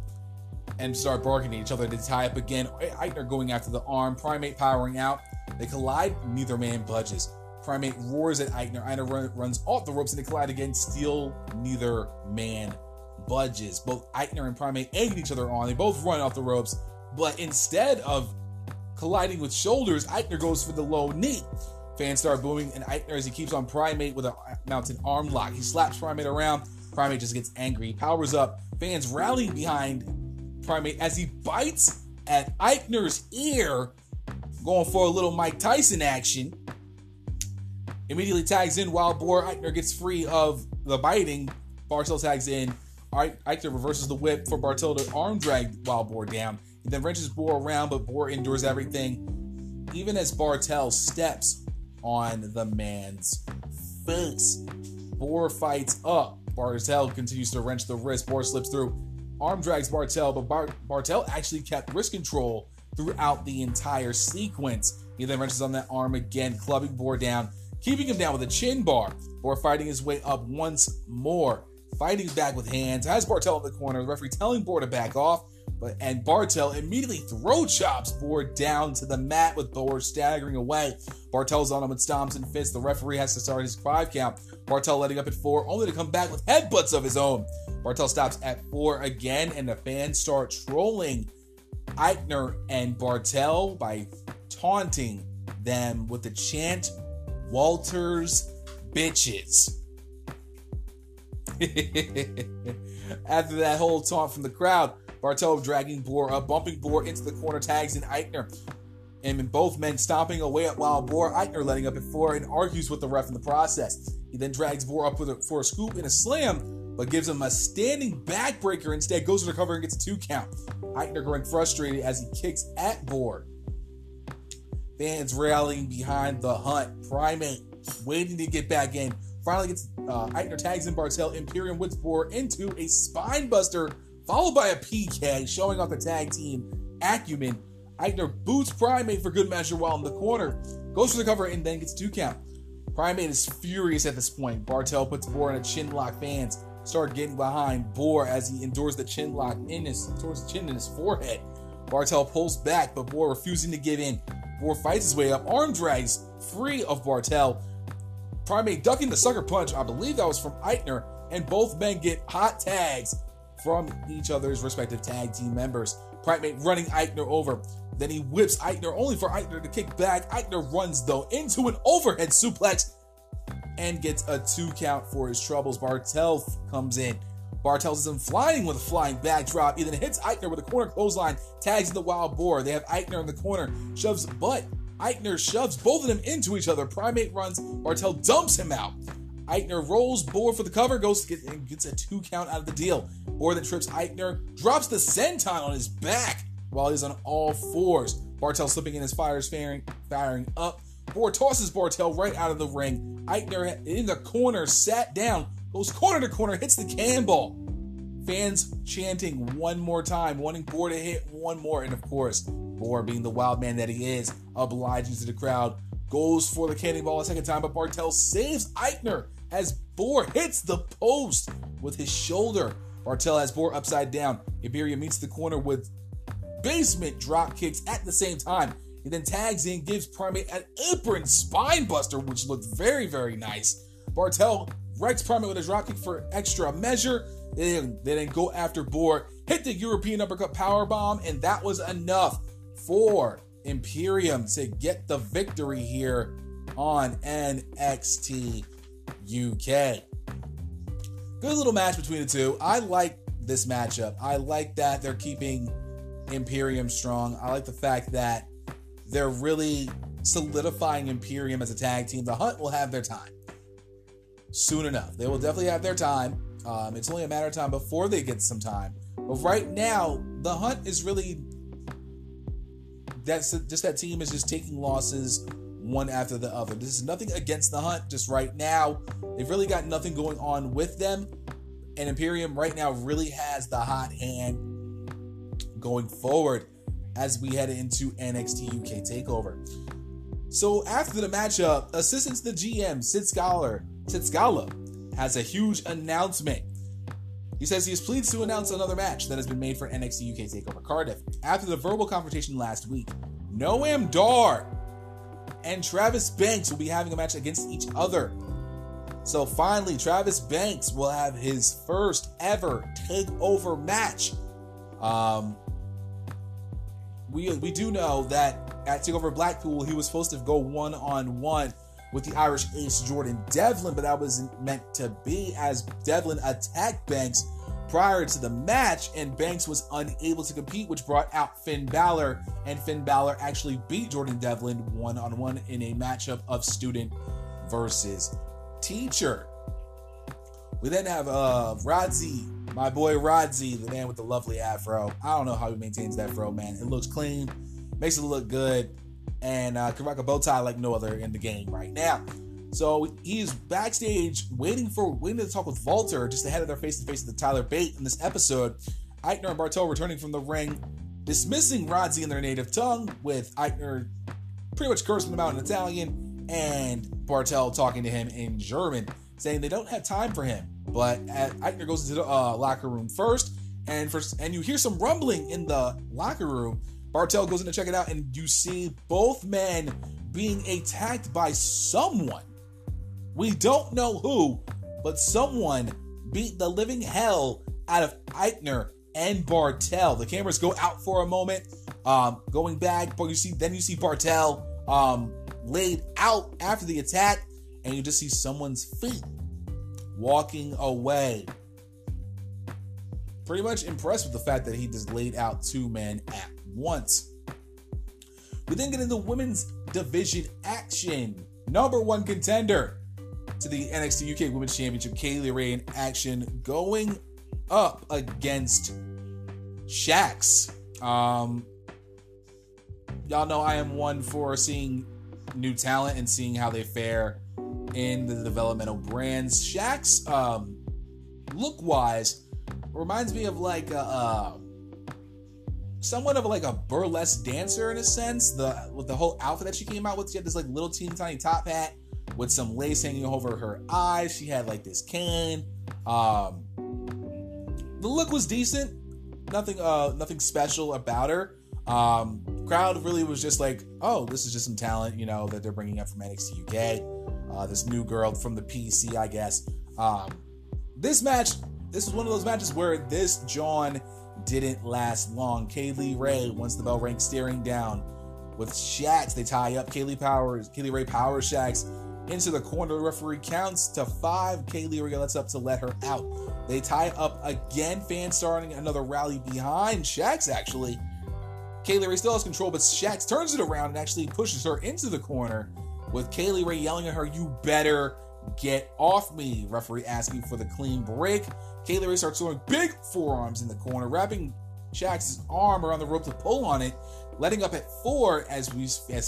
and start barking at each other to tie up again. Aichner going after the arm. Primate powering out. They collide. Neither man budges. Primate roars at Aichner. Aichner runs off the ropes and they collide again. Still, neither man budges. Both Aichner and Primate egging each other on. They both run off the ropes. But instead of colliding with shoulders, Aichner goes for the low knee. Fans start booing, and Aichner, as he keeps on Primate with a mounted arm lock, he slaps Primate around. Primate just gets angry. He powers up. Fans rally behind Primate as he bites at Aichner's ear, going for a little Mike Tyson action. Immediately tags in Wild Boar. Aichner gets free of the biting. Barthel tags in. Aichner reverses the whip for Barthel to arm drag Wild Boar down. He then wrenches Boar around, but Boar endures everything, even as Barthel steps on the man's face. Boar fights up. Barthel continues to wrench the wrist. Boar slips through, arm drags Barthel, but Barthel actually kept wrist control throughout the entire sequence. He then wrenches on that arm again, clubbing Boar down, keeping him down with a chin bar. Boar fighting his way up once more, fighting back with hands, has Barthel in the corner, the referee telling Boar to back off, and Barthel immediately throw chops Boar down to the mat with Boar staggering away. Bartel's on him with stomps and fists. The referee has to start his 5 count. Barthel letting up at 4, only to come back with headbutts of his own. Barthel stops at 4 again, and the fans start trolling Aichner and Barthel by taunting them with the chant, Walter's bitches. After that whole taunt from the crowd, Barthel dragging Boer up, bumping Boer into the corner, tags in Aichner. And both men stomping away at while Boer, Aichner letting up at four and argues with the ref in the process. He then drags Boer up for a scoop and a slam, but gives him a standing backbreaker instead, goes to the cover and gets a 2 count. Aichner growing frustrated as he kicks at Boer. Fans rallying behind the Hunt. Primate waiting to get back in. Finally gets Aichner tags in Barthel. Imperium whips Boer into a spine buster, followed by a PK, showing off the tag team acumen. Aichner boots Primate for good measure while in the corner, goes for the cover and then gets 2 count. Primate is furious at this point. Barthel puts Boer in a chin lock. Fans start getting behind Boer as he endures the chin lock towards the chin in his forehead. Barthel pulls back, but Boer refusing to give in. Boer fights his way up, arm drags free of Barthel. Primate ducking the sucker punch, I believe that was from Aichner, and both men get hot tags from each other's respective tag team members. Primate running Aichner over. Then he whips Aichner, only for Aichner to kick back. Aichner runs, though, into an overhead suplex and gets a 2 count for his troubles. Barthel comes in. Barthel is in flying with a flying backdrop. He then hits Aichner with a corner clothesline, tags in the Wild Boar. They have Aichner in the corner, Aichner shoves both of them into each other. Primate runs. Barthel dumps him out. Aichner rolls Boer for the cover, gets a 2 count out of the deal. Boer then trips Aichner, drops the senton on his back while he's on all fours. Barthel slipping in his fires, firing up. Boer tosses Barthel right out of the ring. Aichner in the corner, sat down, goes corner to corner, hits the cannonball. Fans chanting one more time, wanting Boer to hit one more. And of course, Boer, being the wild man that he is, obliges to the crowd, goes for the cannonball a second time, but Barthel saves Aichner as Boer hits the post with his shoulder. Barthel has Boer upside down. Iberia meets the corner with basement drop kicks at the same time. He then tags in, gives Primate an apron spine buster, which looked very, very nice. Barthel wrecks Primate with a drop kick for extra measure. They then go after Boer, hit the European uppercut powerbomb, and that was enough for Imperium to get the victory here on NXT UK. Good little match between the two. I like this matchup. I like that they're keeping Imperium strong. I like the fact that they're really solidifying Imperium as a tag team. The Hunt will have their time soon enough. They will definitely have their time. It's only a matter of time before they get some time. But right now, the Hunt is really... That's just that team is just taking losses one after the other. This is nothing against the Hunt. Just right now, they've really got nothing going on with them. And Imperium right now really has the hot hand going forward as we head into NXT UK TakeOver. So after the matchup, assistant to the GM, Sid Scala, has a huge announcement. He says he is pleased to announce another match that has been made for NXT UK TakeOver Cardiff. After the verbal confrontation last week, Noam Dar and Travis Banks will be having a match against each other. So finally, Travis Banks will have his first ever TakeOver match. We do know that at TakeOver Blackpool, he was supposed to go one-on-one with the Irish ace Jordan Devlin, but that wasn't meant to be as Devlin attacked Banks prior to the match, and Banks was unable to compete, which brought out Finn Balor, and Finn Balor actually beat Jordan Devlin one-on-one in a matchup of student versus teacher. We then have Rodzy, my boy Rodzy, the man with the lovely afro. I don't know how he maintains that afro, man. It looks clean, makes it look good, and can rock a bow tie like no other in the game right now. So he's backstage waiting to talk with Walter just ahead of their face-to-face with Tyler Bate in this episode. Aichner and Barthel returning from the ring, dismissing Rodzy in their native tongue, with Aichner pretty much cursing them out in Italian and Barthel talking to him in German, saying they don't have time for him. But Aichner goes into the locker room first, and you hear some rumbling in the locker room. Barthel goes in to check it out, and you see both men being attacked by someone. We don't know who, but someone beat the living hell out of Aichner and Barthel. The cameras go out for a moment, going back, but then you see Barthel laid out after the attack, and you just see someone's feet walking away. Pretty much impressed with the fact that he just laid out two men at once. We then get into women's division action. Number one contender to the NXT UK Women's Championship, Kay Lee Ray in action, going up against Shax. Y'all know I am one for seeing new talent and seeing how they fare in the developmental brands. Shax, look-wise, reminds me of like somewhat of like a burlesque dancer in a sense. With the whole outfit that she came out with, she had this like little teeny tiny top hat with some lace hanging over her eyes. She had like this cane. The look was decent. Nothing special about her. Crowd really was just like, oh, this is just some talent, you know, that they're bringing up from NXT UK. This new girl from the PC, I guess. This was one of those matches where this John didn't last long. Kay Lee Ray, once the bell rang, staring down with Shax. They tie up Kay Lee Ray powers Shax into the corner. The referee counts to 5. Kay Lee Ray lets up to let her out. They tie up again. Fan starting another rally behind Shax, actually. Kay Lee Ray still has control, but Shax turns it around and actually pushes her into the corner with Kay Lee Ray yelling at her, "You better get off me." Referee asking for the clean break. Kay Lee Ray starts throwing big forearms in the corner, wrapping Shax's arm around the rope to pull on it, letting up at 4 as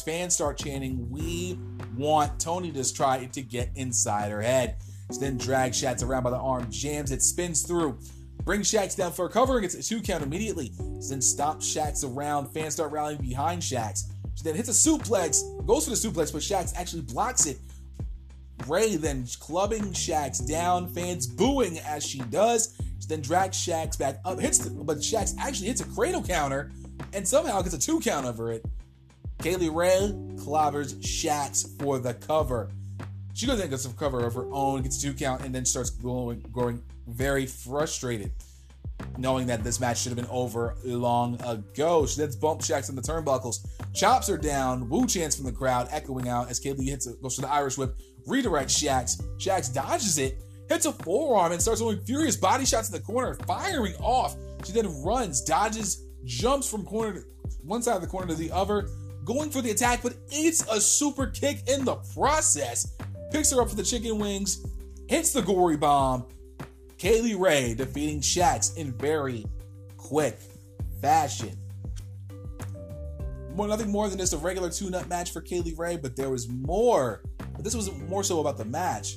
fans start chanting, "We want Tony," to try to get inside her head. She then drags Shax around by the arm, jams it, spins through, brings Shax down for a cover and gets a 2 count immediately. She then stops Shax around. Fans start rallying behind Shax. She then hits a suplex, goes for the suplex, but Shax actually blocks it. Ray then clubbing Shax down, fans booing as she does. She then drags Shax back up, but Shax actually hits a cradle counter and somehow gets a 2 count over it. Kay Lee Ray clobbers Shax for the cover. She goes and gets a cover of her own, gets a 2 count, and then starts going very frustrated, knowing that this match should have been over long ago. She then bumps Shax on the turnbuckles, chops her down, woo chants from the crowd echoing out as Kay Lee goes for the Irish whip, redirects Shax. Shax dodges it, hits a forearm, and starts throwing furious body shots in the corner, firing off. She then runs, dodges, jumps from one side of the corner to the other, going for the attack, but eats a super kick in the process. Picks her up for the chicken wings, hits the gory bomb. Kay Lee Ray defeating Shax in very quick fashion. Nothing more than just a regular tune-up match for Kay Lee Ray, but there was more. But this wasn't more so about the match.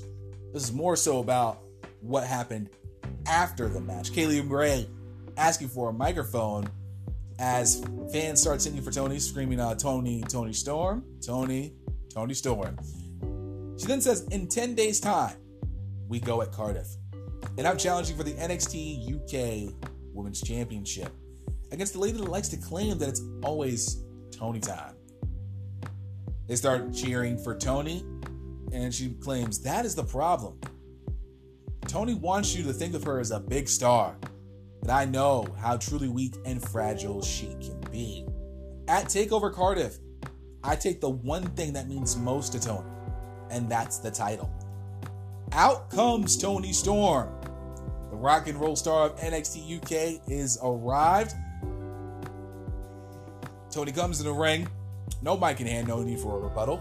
This is more so about what happened after the match. Kay Lee Ray asking for a microphone as fans start singing for Tony, screaming, Tony Storm. She then says, in 10 days' time, we go at Cardiff. And I'm challenging for the NXT UK Women's Championship against the lady that likes to claim that it's always Tony time. They start cheering for Tony, and she claims that is the problem. Tony wants you to think of her as a big star, but I know how truly weak and fragile she can be. At TakeOver Cardiff, I take the one thing that means most to Tony, and that's the title. Out comes Tony Storm. The rock and roll star of NXT UK is arrived. Tony comes in the ring. No mic in hand, no need for a rebuttal.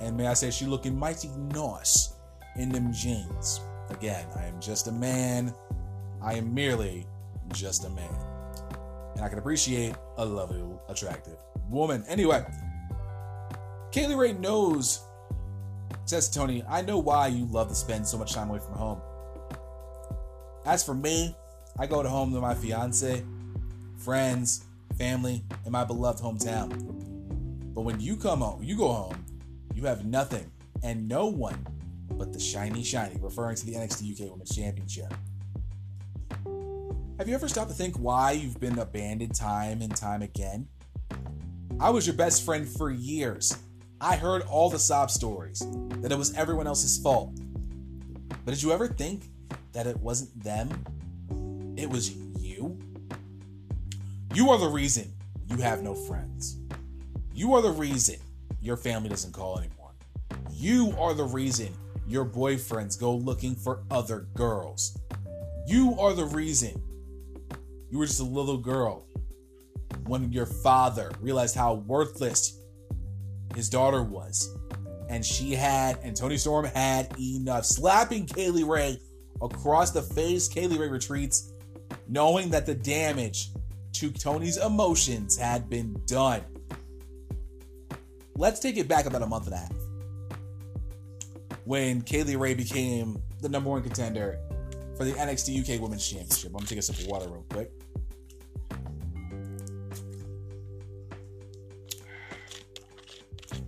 And may I say, she looking mighty nice in them jeans. Again, I am just a man. I am merely just a man. And I can appreciate a lovely, attractive woman. Anyway, Kay Lee Ray says to Tony, I know why you love to spend so much time away from home. As for me, I go to home to my fiance, friends, family, and my beloved hometown. But when you go home, you have nothing and no one but the shiny, shiny, referring to the NXT UK Women's Championship. Have you ever stopped to think why you've been abandoned time and time again? I was your best friend for years. I heard all the sob stories, that it was everyone else's fault. But did you ever think that it wasn't them? It was you? You are the reason you have no friends. You are the reason your family doesn't call anymore. You are the reason your boyfriends go looking for other girls. You are the reason you were just a little girl when your father realized how worthless his daughter was. And she had, and Toni Storm had enough. Slapping Kay Lee Ray across the face. Kay Lee Ray retreats, knowing that the damage to Tony's emotions had been done. Let's take it back about a month and a half, when Kay Lee Ray became the number one contender for the NXT UK Women's Championship. I'm going to take a sip of water real quick.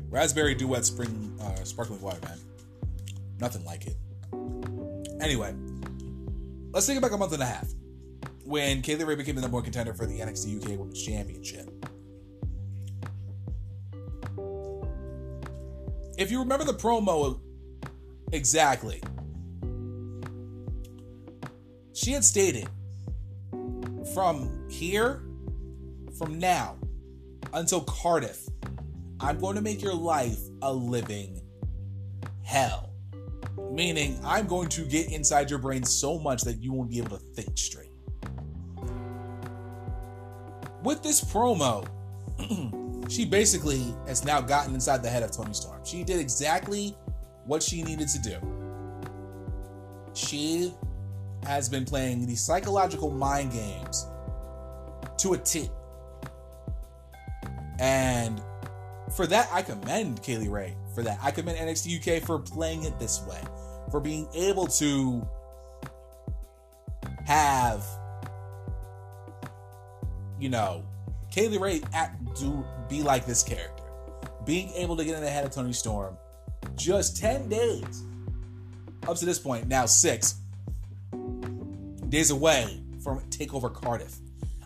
Raspberry Duet Spring Sparkling Water, man. Nothing like it. Anyway, let's take it back a month and a half, when Kay Lee Ray became the number one contender for the NXT UK Women's Championship. If you remember the promo exactly, she had stated, from here, from now, until Cardiff, I'm going to make your life a living hell. Meaning, I'm going to get inside your brain so much that you won't be able to think straight. With this promo, she basically has now gotten inside the head of Toni Storm. She did exactly what she needed to do. She has been playing these psychological mind games to a T. And for that, I commend Kay Lee Ray for that. I commend NXT UK for playing it this way, for being able to have, you know, Kay Lee Ray be like this character. Being able to get in the head of Toni Storm just 10 days up to this point, now 6 days away from TakeOver Cardiff.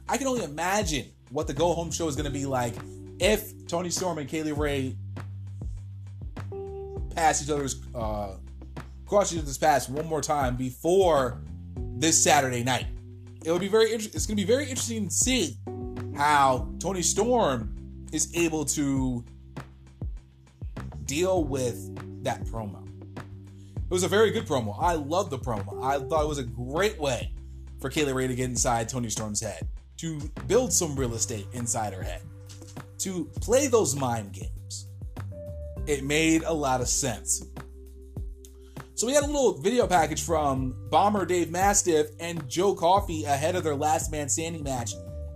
I can only imagine what the go home show is going to be like if Toni Storm and Kay Lee Ray cross each other's paths one more time before this Saturday night. It's going to be very interesting to see how Toni Storm is able to deal with that promo. It was a very good promo. I love the promo. I thought it was a great way for Kay Lee Ray to get inside Toni Storm's head, to build some real estate inside her head, to play those mind games. It made a lot of sense. So we had a little video package from Bomber Dave Mastiff and Joe Coffey ahead of their Last Man Standing match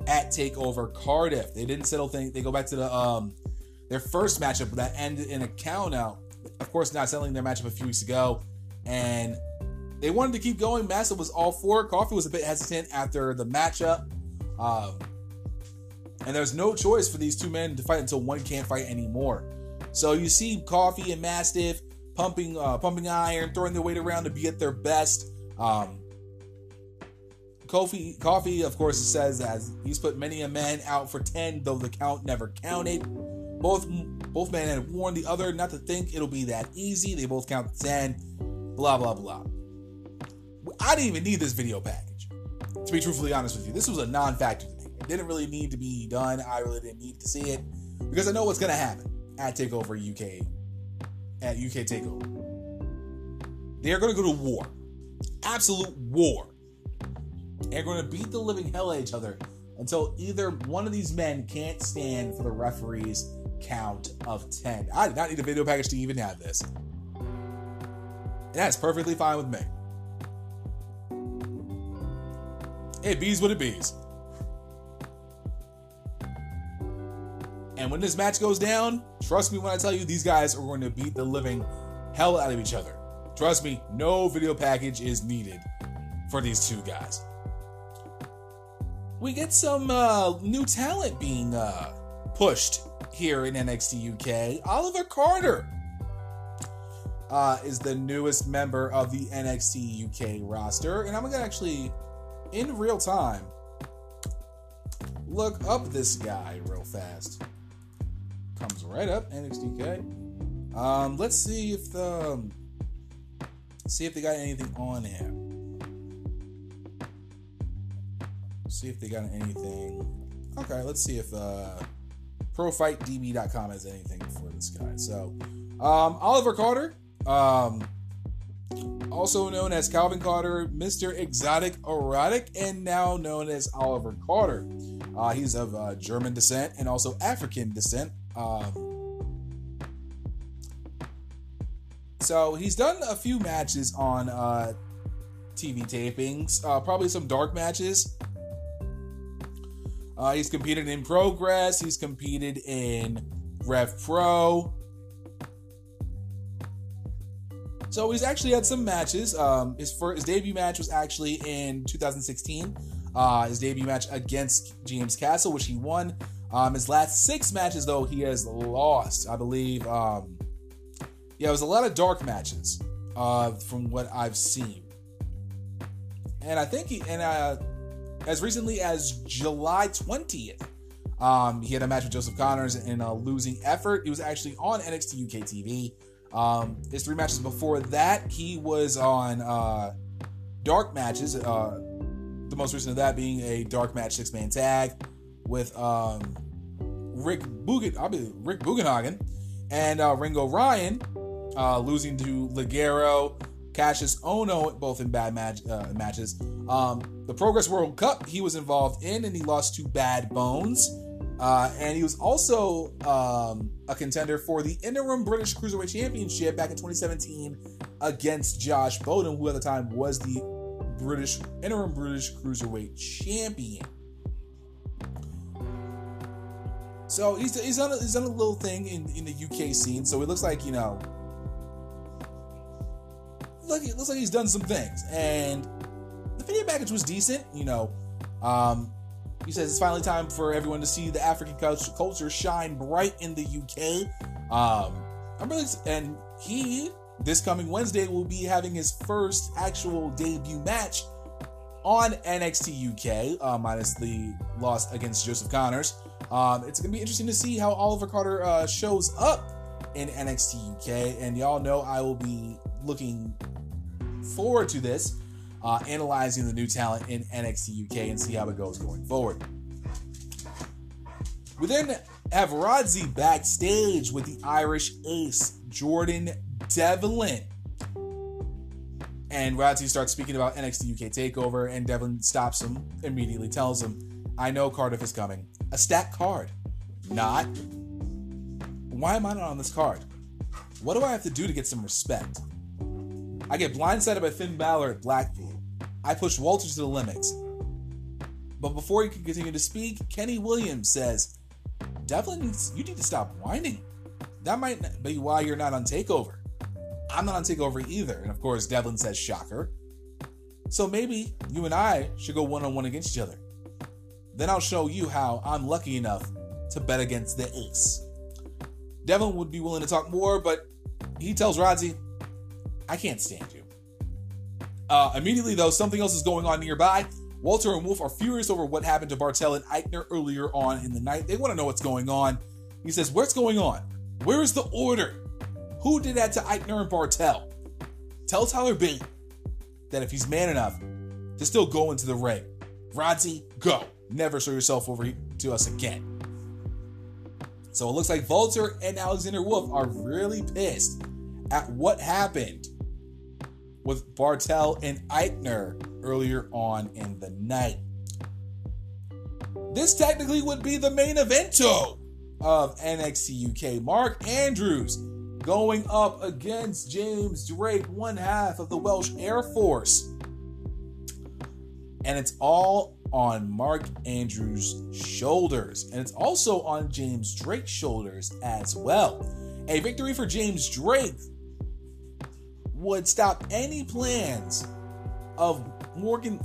at TakeOver Cardiff. They didn't settle things. They go back to their first matchup that ended in a countout. Of course, not settling their matchup a few weeks ago. And they wanted to keep going. Mastiff was all for it. Coffey was a bit hesitant after the matchup. And there's no choice for these two men to fight until one can't fight anymore. So you see Coffey and Mastiff pumping iron, throwing their weight around to be at their best. Coffey, of course, says as he's put many a man out for 10, though the count never counted. Both men had warned the other not to think it'll be that easy. They both count to 10, blah, blah, blah. I didn't even need this video package, to be truthfully honest with you. This was a non-factor to me. It didn't really need to be done. I really didn't need to see it, because I know what's going to happen at TakeOver UK. At UK TakeOver, they are going to go to war. Absolute war. They're going to beat the living hell out of each other until either one of these men can't stand for the referee's count of 10. I did not need a video package to even have this. And that's perfectly fine with me. It bees what it bees. And when this match goes down, trust me when I tell you, these guys are going to beat the living hell out of each other. Trust me, no video package is needed for these two guys. We get some new talent being pushed here in NXT UK. Oliver Carter is the newest member of the NXT UK roster. And I'm going to actually, in real time, look up this guy real fast. Comes right up, NXT UK. Let's see if they got anything on him. See if they got anything. Okay, let's see if ProFightDB.com has anything for this guy. So, Oliver Carter, also known as Calvin Carter, Mr. Exotic Erotic, and now known as Oliver Carter. He's of German descent and also African descent. So he's done a few matches on TV tapings, probably some dark matches. He's competed in Progress. He's competed in Rev Pro. So he's actually had some matches. His debut match was actually in 2016. His debut match against James Castle, which he won. His last six matches, though, he has lost, I believe. It was a lot of dark matches from what I've seen. And I think as recently as July 20th, he had a match with Joseph Connors in a losing effort. He was actually on NXT UK TV. His three matches before that, he was on dark matches. The most recent of that being a dark match six-man tag with Rick Bugenhagen and Ringo Ryan, losing to Ligero, Cassius Ohno, both in bad matches. The Progress World Cup he was involved in, and he lost to Bad Bones. And he was also a contender for the interim British Cruiserweight Championship back in 2017 against Josh Bowden, who at the time was the interim British Cruiserweight Champion. So he's done a little thing in the UK scene. So it looks like, it looks like he's done some things. And the video package was decent, He says it's finally time for everyone to see the African culture shine bright in the UK. This coming Wednesday, will be having his first actual debut match on NXT UK, minus the loss against Joseph Connors. It's going to be interesting to see how Oliver Carter shows up in NXT UK. And y'all know I will be looking forward to this. Analyzing the new talent in NXT UK and see how it goes going forward. We then have Rodzi backstage with the Irish ace, Jordan Devlin. And Rodzi starts speaking about NXT UK TakeOver, and Devlin stops him, immediately tells him, I know Cardiff is coming. A stacked card. Not. Why am I not on this card? What do I have to do to get some respect? I get blindsided by Finn Balor at Blackpool. I push Walter to the limits. But before he can continue to speak, Kenny Williams says, Devlin, you need to stop whining. That might be why you're not on TakeOver. I'm not on TakeOver either. And of course, Devlin says, shocker. So maybe you and I should go one-on-one against each other. Then I'll show you how I'm lucky enough to bet against the ace. Devlin would be willing to talk more, but he tells Rodzi, I can't stand you. Immediately, though, something else is going on nearby. Walter and Wolf are furious over what happened to Barthel and Aichner earlier on in the night. They want to know what's going on. He says, what's going on? Where is the order? Who did that to Aichner and Barthel? Tell Tyler Bate that if he's man enough to still go into the ring. Rodzi, go. Never show yourself over to us again. So it looks like Walter and Alexander Wolf are really pissed at what happened with Barthel and Aichner earlier on in the night. This technically would be the main evento of NXT UK. Mark Andrews going up against James Drake, one half of the Welsh Air Force. And it's all on Mark Andrews' shoulders. And it's also on James Drake's shoulders as well. A victory for James Drake would stop any plans of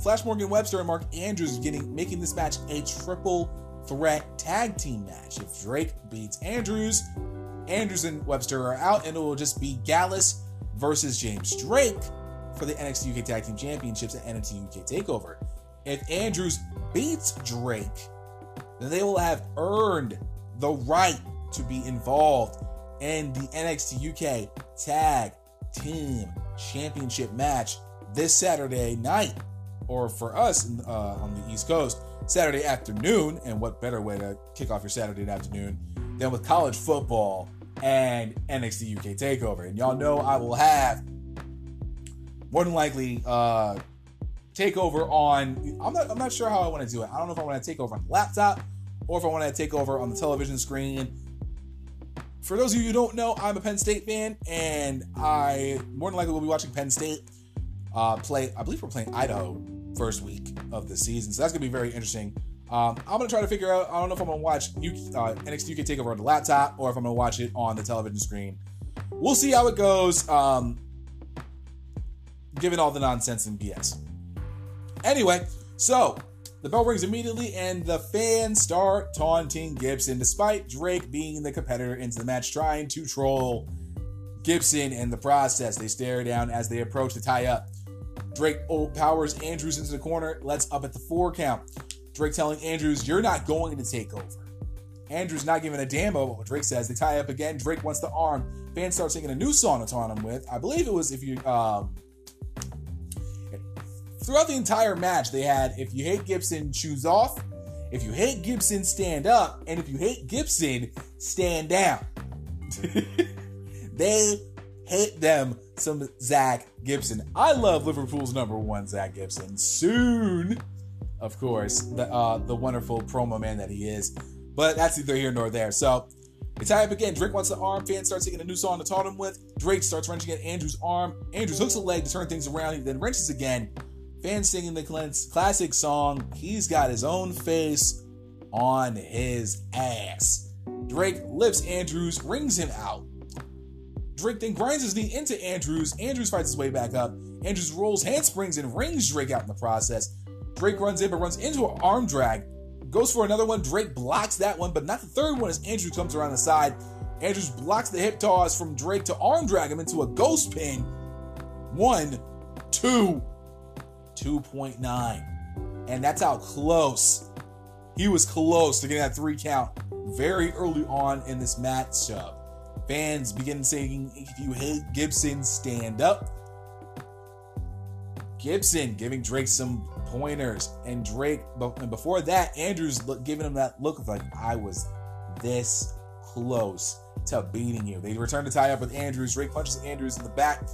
Flash Morgan Webster and Mark Andrews making this match a triple threat tag team match. If Drake beats Andrews and Webster are out, and it will just be Gallus versus James Drake for the NXT UK Tag Team Championships at NXT UK TakeOver. If Andrews beats Drake, then they will have earned the right to be involved in the NXT UK Tag Team Championship match this Saturday night, or for us on the East Coast, Saturday afternoon. And what better way to kick off your Saturday afternoon than with college football and NXT UK TakeOver. And y'all know I will have, more than likely, TakeOver on... I'm not sure how I want to do it. I don't know if I want to TakeOver on the laptop or if I want to TakeOver on the television screen. For those of you who don't know, I'm a Penn State fan, and I more than likely will be watching Penn State play... I believe we're playing Idaho first week of the season, so that's going to be very interesting. I'm going to try to figure out... I don't know if I'm going to watch NXT UK TakeOver on the laptop or if I'm going to watch it on the television screen. We'll see how it goes, given all the nonsense and BS. Anyway, so the bell rings immediately and the fans start taunting Gibson, despite Drake being the competitor into the match, trying to troll Gibson in the process. They stare down as they approach the tie-up. Drake powers Andrews into the corner, lets up at the 4 count. Drake telling Andrews, "You're not going to take over." Andrews not giving a damn about what Drake says. They tie up again. Drake wants the arm. Fans start singing a new song to taunt him with. I believe it was "If You..." Throughout the entire match, they had, "If you hate Gibson, choose off. If you hate Gibson, stand up. And if you hate Gibson, stand down." They hate them some Zach Gibson. I love Liverpool's #1, Zach Gibson. Soon, of course, the wonderful promo man that he is. But that's neither here nor there. So they tie up again. Drake wants the arm. Fans start taking a new song to taunt him with. Drake starts wrenching at Andrew's arm. Andrews hooks a leg to turn things around. He then wrenches again. Fans singing the classic song, "He's Got His Own Face on His Ass." Drake lifts Andrews, rings him out. Drake then grinds his knee into Andrews. Andrews fights his way back up. Andrews rolls handsprings and rings Drake out in the process. Drake runs in but runs into an arm drag. Goes for another one. Drake blocks that one, but not the third one as Andrews comes around the side. Andrews blocks the hip toss from Drake to arm drag him into a ghost pin. 1, 2... 2.9, and that's how close he was to getting that 3 count very early on in this matchup. Fans begin saying, "If you hate Gibson, stand up." Gibson giving Drake some pointers, and Drake, and before that, Andrews giving him that look of like, "I was this close to beating you." They return to tie up with Andrews. Drake punches Andrews in the back,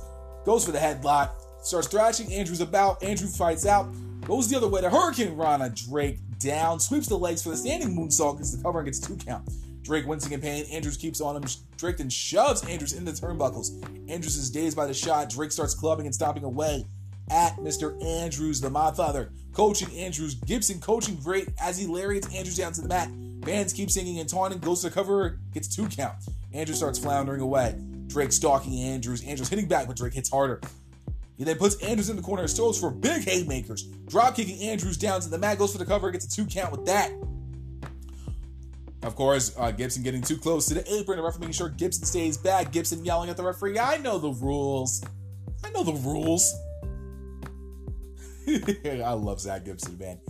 goes for the headlock. Starts thrashing Andrews about. Andrew fights out. Goes the other way to Hurricane Rana. Drake down. Sweeps the legs for the standing moonsault. Gets the cover and gets 2 count. Drake wincing in pain. Andrews keeps on him. Drake then shoves Andrews into the turnbuckles. Andrews is dazed by the shot. Drake starts clubbing and stomping away at Mr. Andrews, the Mobfather. Coaching Andrews. Gibson coaching great as he lariats Andrews down to the mat. Fans keep singing and taunting. Goes to the cover. Gets 2 count. Andrews starts floundering away. Drake stalking Andrews. Andrews hitting back, but Drake hits harder. He then puts Andrews in the corner and stows for big haymakers. Drop kicking Andrews down to the mat, goes for the cover, gets a 2 count with that. Of course, Gibson getting too close to the apron. The referee making sure Gibson stays back. Gibson yelling at the referee, "I know the rules. I know the rules." I love Zach Gibson, man.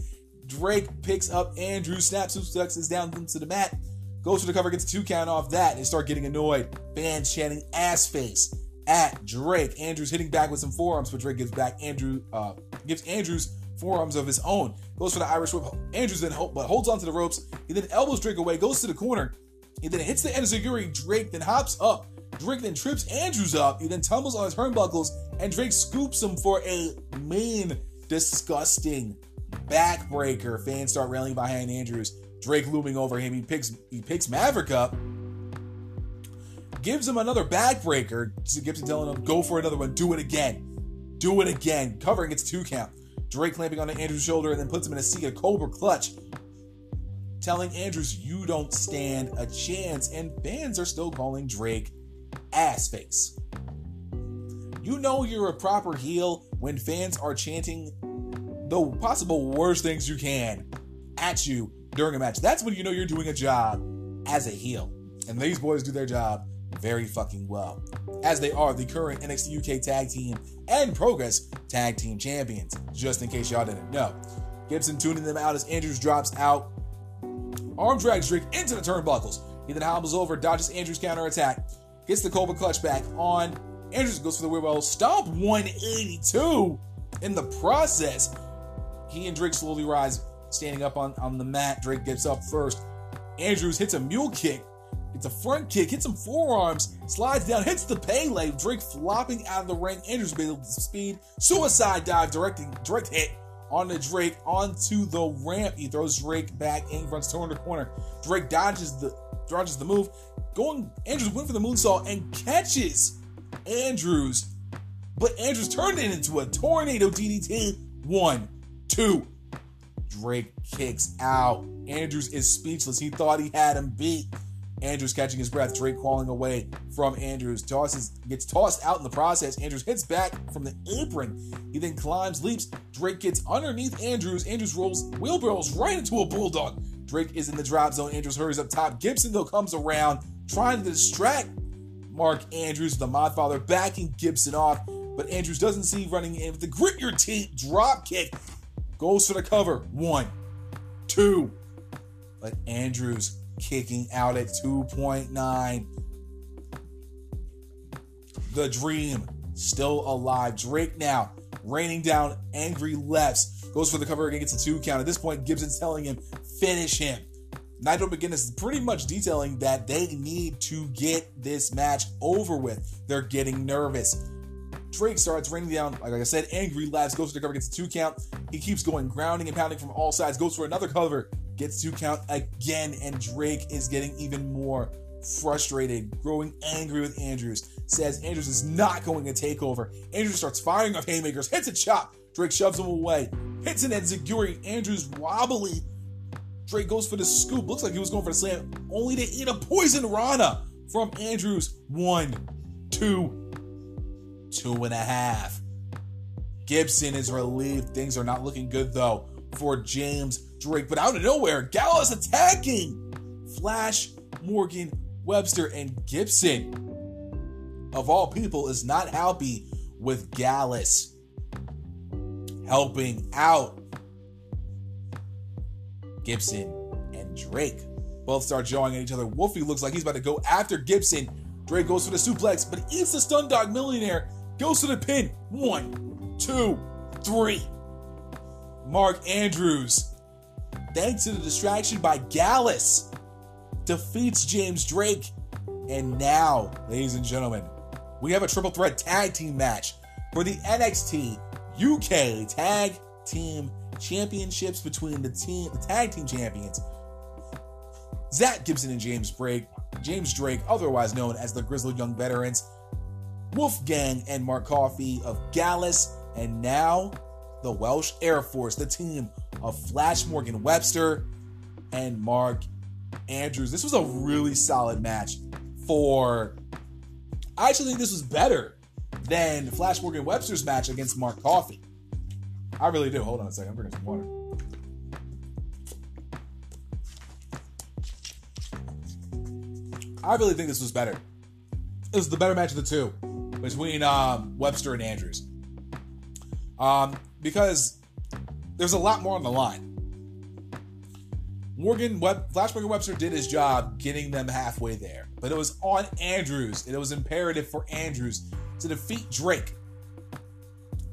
Drake picks up Andrews, snaps him, sucks his down to the mat, goes for the cover, gets a 2 count off that, and start getting annoyed. Fans chanting "ass face" at Drake. Andrews hitting back with some forearms, but Drake gives back Andrews forearms of his own. Goes for the Irish whip. Andrews then holds onto the ropes. He then elbows Drake away, goes to the corner. He then hits the enziguri. Drake then hops up. Drake then trips Andrews up. He then tumbles on his turnbuckles, and Drake scoops him for a mean, disgusting backbreaker. Fans start rallying behind Andrews. Drake looming over him. He picks Maverick up. Gives him another backbreaker. Gibson telling him, "Go for another one. Do it again. Do it again." Covering its 2 count. Drake clamping onto Andrews' shoulder and then puts him in a Sega Cobra clutch. Telling Andrews, "You don't stand a chance." And fans are still calling Drake ass face. You know you're a proper heel when fans are chanting the possible worst things you can at you during a match. That's when you know you're doing a job as a heel. And these boys do their job very fucking well, as they are the current NXT UK Tag Team and Progress Tag Team Champions, just in case y'all didn't know. Gibson tuning them out as Andrews drops out. Arm drags Drake into the turnbuckles. He then hobbles over, dodges Andrews' counterattack, gets the Cobra clutch back on. Andrews goes for the wheel well stomp, 182 in the process. He and Drake slowly rise, standing up on the mat. Drake gets up first. Andrews hits a mule kick. It's a front kick, hits some forearms, slides down, hits the Pele. Drake flopping out of the ring. Andrews built up speed. Suicide dive, direct hit on the Drake onto the ramp. He throws Drake back in, runs toward the corner. Drake dodges the move. Andrews went for the moonsault and catches Andrews. But Andrews turned it into a tornado DDT. 1, 2. Drake kicks out. Andrews is speechless. He thought he had him beat. Andrews catching his breath. Drake crawling away from Andrews. Gets tossed out in the process. Andrews hits back from the apron. He then climbs, leaps. Drake gets underneath Andrews. Andrews wheelbarrows right into a bulldog. Drake is in the drop zone. Andrews hurries up top. Gibson, though, comes around trying to distract Mark Andrews, the Modfather, backing Gibson off. But Andrews doesn't see running in with the grit your teeth drop kick. Goes for the cover. 1, 2. But Andrews kicking out at 2.9. The dream still alive. Drake now raining down angry lefts. Goes for the cover again. Gets a 2 count. At this point, Gibson's telling him, finish him. Nigel McGuinness is pretty much detailing that they need to get this match over with. They're getting nervous. Drake starts raining down, like I said, angry laughs, goes for the cover, gets a 2 count. He keeps going, grounding and pounding from all sides, goes for another cover, gets 2 count again, and Drake is getting even more frustrated, growing angry with Andrews. Says Andrews is not going to take over. Andrews starts firing off haymakers, hits a chop. Drake shoves him away, hits an enziguri. Andrews wobbly. Drake goes for the scoop, looks like he was going for the slam, only to eat a poison rana from Andrews. 1, 2, 2.5. Gibson is relieved. Things are not looking good, though, for James Drake. But out of nowhere, Gallows attacking Flash Morgan Webster, and Gibson, of all people, is not happy with Gallus helping out Gibson and Drake. Both start jawing at each other. Wolfie looks like he's about to go after Gibson. Drake goes for the suplex, but eats the Stun Dog Millionaire. Goes to the pin. 1, 2, 3. Mark Andrews, thanks to the distraction by Gallus, defeats James Drake. And now, ladies and gentlemen, we have a triple threat tag team match for the NXT UK Tag Team Championships between the tag team champions, Zach Gibson and James Drake, otherwise known as the Grizzled Young Veterans, Wolfgang and Mark Coffey of Gallus, and now the Welsh Air Force, the team of Flash Morgan Webster and Mark Andrews. This was a really solid match. I actually think this was better than Flash Morgan Webster's match against Mark Coffey. I really do. Hold on a second. I'm bringing some water. I really think this was better. It was the better match of the two between Webster and Andrews. Because there's a lot more on the line. Flash Morgan Webster did his job getting them halfway there. But it was on Andrews, and it was imperative for Andrews to defeat Drake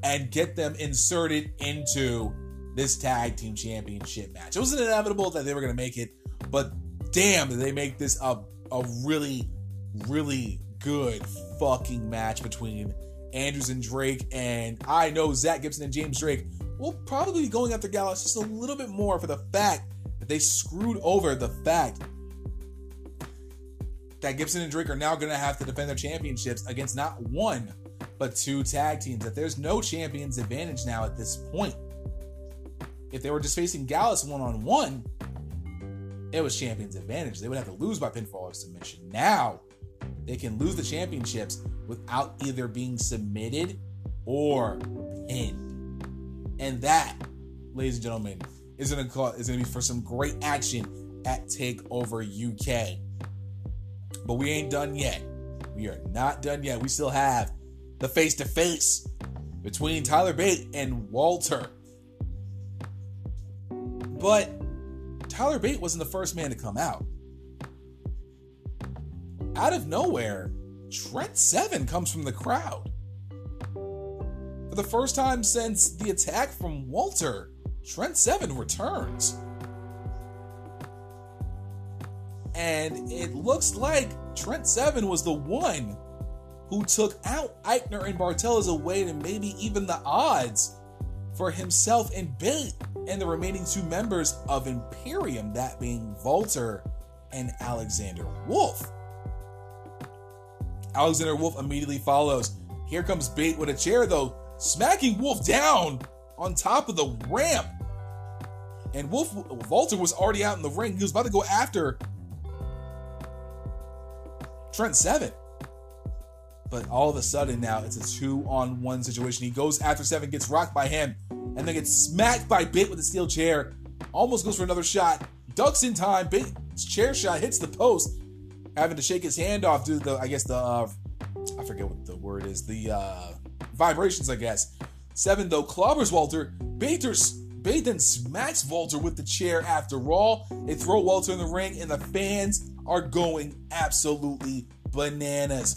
and get them inserted into this tag team championship match. It was inevitable that they were going to make it, but damn, did they make this a really, really good fucking match between Andrews and Drake. And I know Zach Gibson and James Drake will probably be going after Gallus just a little bit more for the fact that they screwed over the fact that Gibson and Drake are now going to have to defend their championships against not one, but 2 tag teams. That there's no champions advantage now at this point. If they were just facing Gallus one-on-one, it was champions advantage. They would have to lose by pinfall or submission. Now, they can lose the championships without either being submitted or pinned. And that, ladies and gentlemen, is going to be for some great action at TakeOver UK. But we ain't done yet. We are not done yet. We still have the face-to-face between Tyler Bate and Walter. But Tyler Bate wasn't the first man to come out. Out of nowhere, Trent Seven comes from the crowd. For the first time since the attack from Walter, Trent Seven returns. And it looks like Trent Seven was the one who took out Aichner and Barthel as a way to maybe even the odds for himself and Billy and the remaining two members of Imperium, that being Walter and Alexander Wolf. Alexander Wolf immediately follows. Here comes Bate with a chair, though, smacking Wolf down on top of the ramp. And Walter was already out in the ring. He was about to go after Trent Seven. But all of a sudden now, it's a 2-on-1 situation. He goes after Seven, gets rocked by him, and then gets smacked by Bate with a steel chair. Almost goes for another shot. Ducks in time. Bate's chair shot hits the post, having to shake his hand off due to the, I forget what the word is, the vibrations, I guess. Seven, though, clobbers Walter. Bate then smacks Walter with the chair after all. They throw Walter in the ring, and the fans are going absolutely bananas.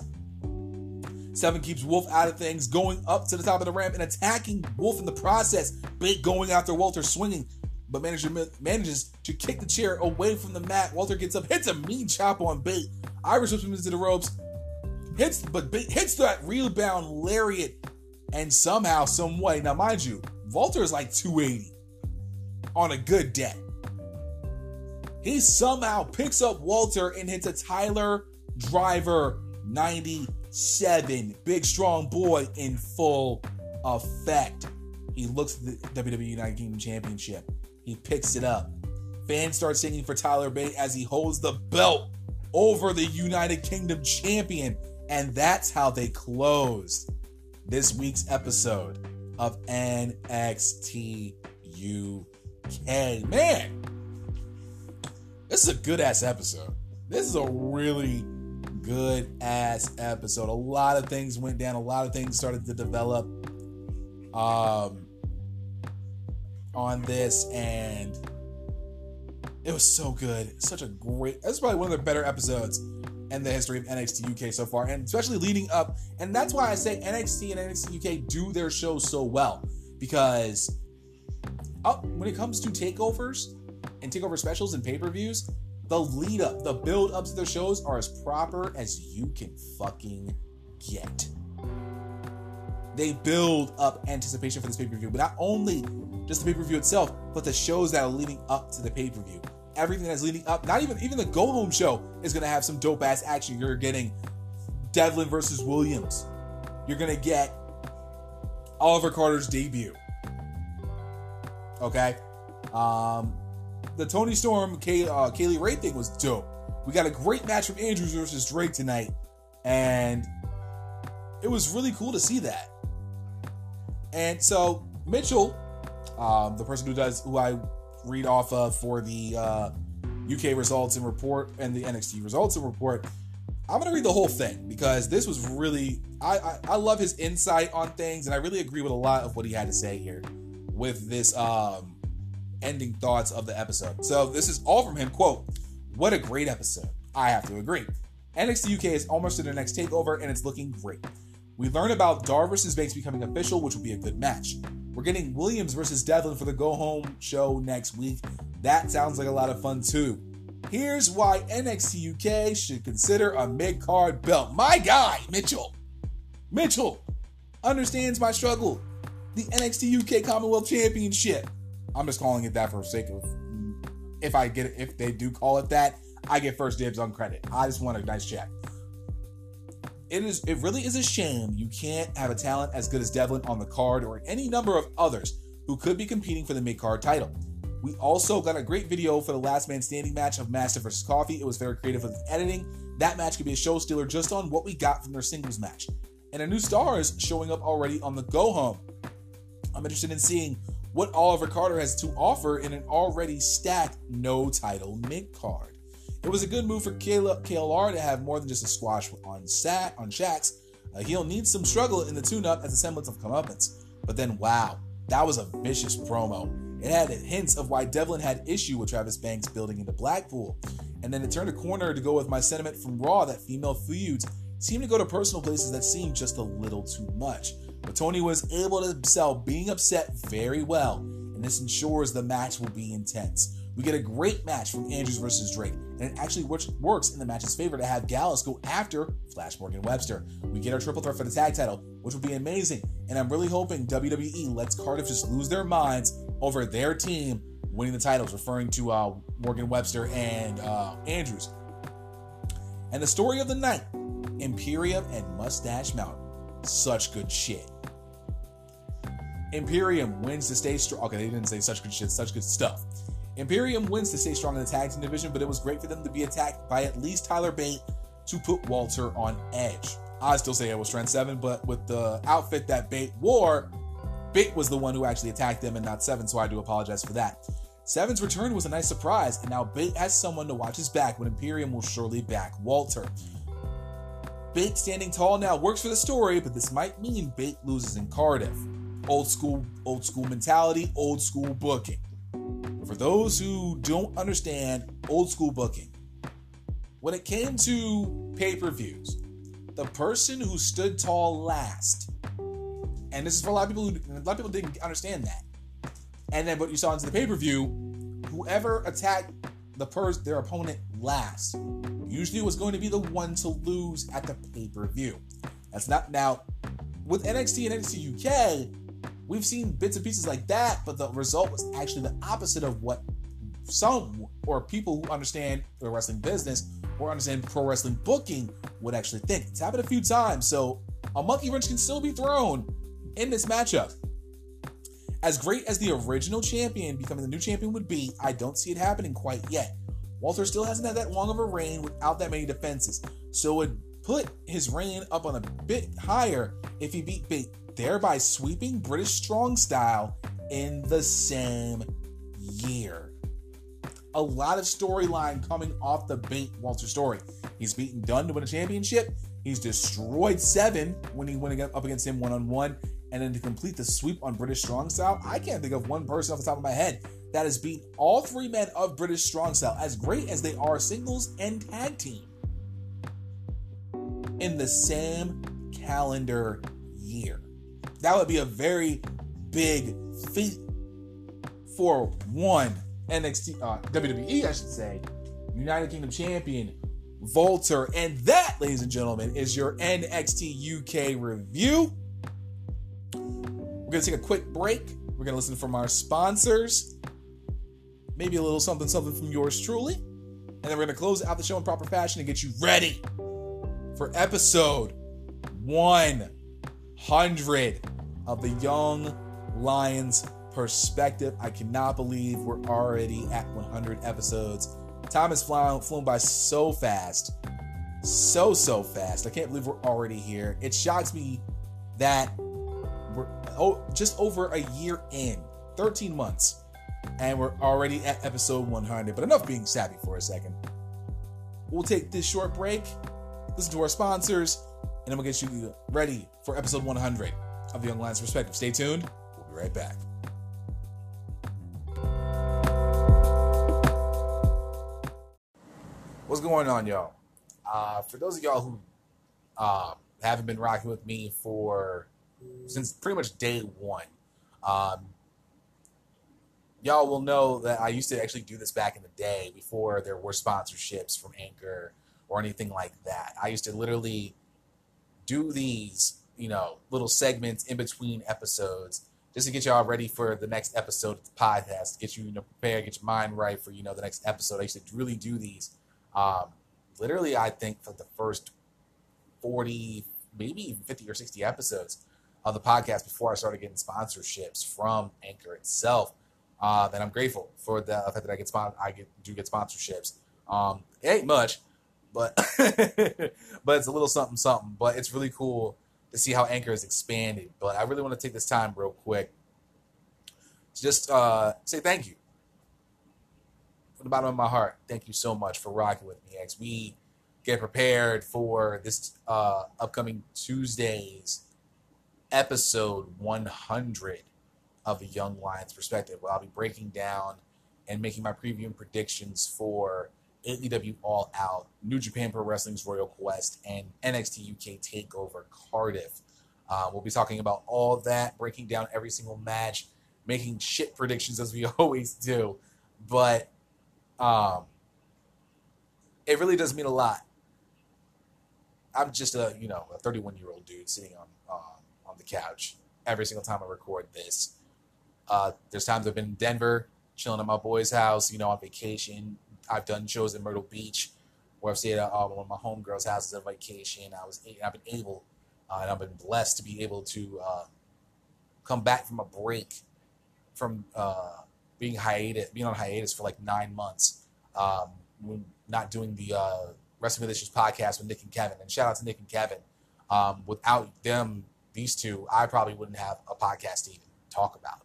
Seven keeps Wolf out of things, going up to the top of the ramp and attacking Wolf in the process. Bate going after Walter, swinging, but manages to kick the chair away from the mat. Walter gets up, hits a mean chop on Bate. Irish whips him into the ropes, but Bate hits that rebound lariat, and somehow, some way. Now, mind you, Walter is like 280 on a good day. He somehow picks up Walter and hits a Tyler Driver 97, big strong boy in full effect. He looks at the WWE United Kingdom Championship. He picks it up. Fans start singing for Tyler Bate as he holds the belt over the United Kingdom champion. And that's how they closed this week's episode of NXT UK. Man, this is a good ass episode. This is a really good ass episode. A lot of things went down. A lot of things started to develop on this, and it was so good. Such a great. That's probably one of the better episodes in the history of NXT UK so far, and especially leading up. And that's why I say NXT and NXT UK do their shows so well, because when it comes to takeovers and takeover specials and pay-per-views, the lead up, the build ups to their shows are as proper as you can fucking get. They build up anticipation for this pay-per-view, but not only just the pay-per-view itself, but the shows that are leading up to the pay-per-view. Everything that's leading up, not even the go-home show is going to have some dope-ass action. You're getting Devlin versus Williams. You're going to get Oliver Carter's debut. Okay? The Toni Storm, Kay Lee Ray thing was dope. We got a great match from Andrews versus Drake tonight, and it was really cool to see that. And so, Mitchell, the person who I read off of for the UK results and report and the NXT results and report, I'm going to read the whole thing because this was really, I love his insight on things, and I really agree with a lot of what he had to say here with this ending thoughts of the episode. So this is all from him. Quote, "What a great episode. I have to agree. NXT UK is almost to their next takeover, and it's looking great. We learn about Dar versus Banks becoming official, which will be a good match. We're getting Williams versus Devlin for the go-home show next week. That sounds like a lot of fun, too. Here's why NXT UK should consider a mid-card belt." My guy, Mitchell. Mitchell understands my struggle. The NXT UK Commonwealth Championship. I'm just calling it that for the sake of, if they do call it that, I get first dibs on credit. I just want a nice check. It really is a shame you can't have a talent as good as Devlin on the card, or any number of others who could be competing for the mid-card title. We also got a great video for the Last Man Standing match of Master vs. Coffee. It was very creative with editing. That match could be a show stealer just on what we got from their singles match. And a new star is showing up already on the go-home. I'm interested in seeing what Oliver Carter has to offer in an already stacked no-title mid-card. It was a good move for KLR to have more than just a squash on Shaxx. He'll need some struggle in the tune-up as a semblance of comeuppance. But then, wow, that was a vicious promo. It had hints of why Devlin had issue with Travis Banks building into Blackpool. And then it turned a corner to go with my sentiment from Raw that female feuds seem to go to personal places that seem just a little too much. But Tony was able to sell being upset very well, and this ensures the match will be intense. We get a great match from Andrews versus Drake, and it actually works in the match's favor to have Gallus go after Flash Morgan Webster. We get our triple threat for the tag title, which would be amazing, and I'm really hoping WWE lets Cardiff just lose their minds over their team winning the titles, referring to Morgan Webster and Andrews. And the story of the night, Imperium and Mustache Mountain. Such good shit. Imperium wins to stay strong. Okay, they didn't say such good shit, such good stuff. Imperium wins to stay strong in the tag team division, but it was great for them to be attacked by at least Tyler Bate to put Walter on edge. I still say it was Trent Seven, but with the outfit that Bate wore, Bate was the one who actually attacked them and not Seven, so I do apologize for that. Seven's return was a nice surprise, and now Bate has someone to watch his back when Imperium will surely back Walter. Bate standing tall now works for the story, but this might mean Bate loses in Cardiff. Old school mentality, old school booking. For those who don't understand old school booking, when it came to pay-per-views, the person who stood tall last, and this is for a lot of people didn't understand that, and then what you saw into the pay-per-view, whoever attacked their opponent last usually was going to be the one to lose at the pay-per-view. That's not now. With NXT and NXT UK, we've seen bits and pieces like that, but the result was actually the opposite of what some or people who understand the wrestling business or understand pro wrestling booking would actually think. It's happened a few times, so a monkey wrench can still be thrown in this matchup. As great as the original champion becoming the new champion would be, I don't see it happening quite yet. Walter still hasn't had that long of a reign without that many defenses, so it put his reign up on a bit higher if he beat Big, thereby sweeping British Strong Style in the same year. A lot of storyline coming off the Bate Walter story. He's beaten Dunn to win a championship. He's destroyed Seven when he went up against him one-on-one. And then to complete the sweep on British Strong Style, I can't think of one person off the top of my head that has beaten all three men of British Strong Style, as great as they are singles and tag team, in the same calendar year. That would be a very big feat for one WWE, I should say, United Kingdom champion, Walter. And that, ladies and gentlemen, is your NXT UK review. We're going to take a quick break. We're going to listen from our sponsors, maybe a little something from yours truly. And then we're going to close out the show in proper fashion and get you ready for episode 100 of the Young Lions Perspective. I cannot believe we're already at 100 episodes. Time has flown by so fast. So fast. I can't believe we're already here. It shocks me that we're just over a year in, 13 months, and we're already at episode 100. But enough being savvy for a second. We'll take this short break, listen to our sponsors, and then we'll get you ready for episode 100 of the Young Lions Perspective. Stay tuned. We'll be right back. What's going on, y'all? For those of y'all who haven't been rocking with me since pretty much day one, y'all will know that I used to actually do this back in the day before there were sponsorships from Anchor or anything like that. I used to literally do these, little segments in between episodes just to get y'all ready for the next episode of the podcast, get you, prepared, get your mind right for, the next episode. I used to really do these. Literally, I think for the first 40, maybe even 50 or 60 episodes of the podcast before I started getting sponsorships from Anchor itself. And I'm grateful for the fact that I do get sponsorships. It ain't much, but but it's a little something. But it's really cool to see how Anchor has expanded. But I really want to take this time real quick to just say thank you. From the bottom of my heart, thank you so much for rocking with me as we get prepared for this upcoming Tuesday's episode 100 of the Young Lions Perspective, where I'll be breaking down and making my preview and predictions for AEW All Out, New Japan Pro Wrestling's Royal Quest, and NXT UK TakeOver Cardiff. We'll be talking about all that, breaking down every single match, making shit predictions as we always do. But It really does mean a lot. I'm just a, you know, a 31-year-old dude sitting on the couch every single time I record this. There's times I've been in Denver, chilling at my boy's house, you know, on vacation. I've done shows in Myrtle Beach, where I've stayed at one of my homegirls' houses on vacation. I've been able, and I've been blessed to be able to come back from a break from being on hiatus for like 9 months, not doing the Wrestling Relations podcast with Nick and Kevin. And shout out to Nick and Kevin. Without them, these two, I probably wouldn't have a podcast to even talk about.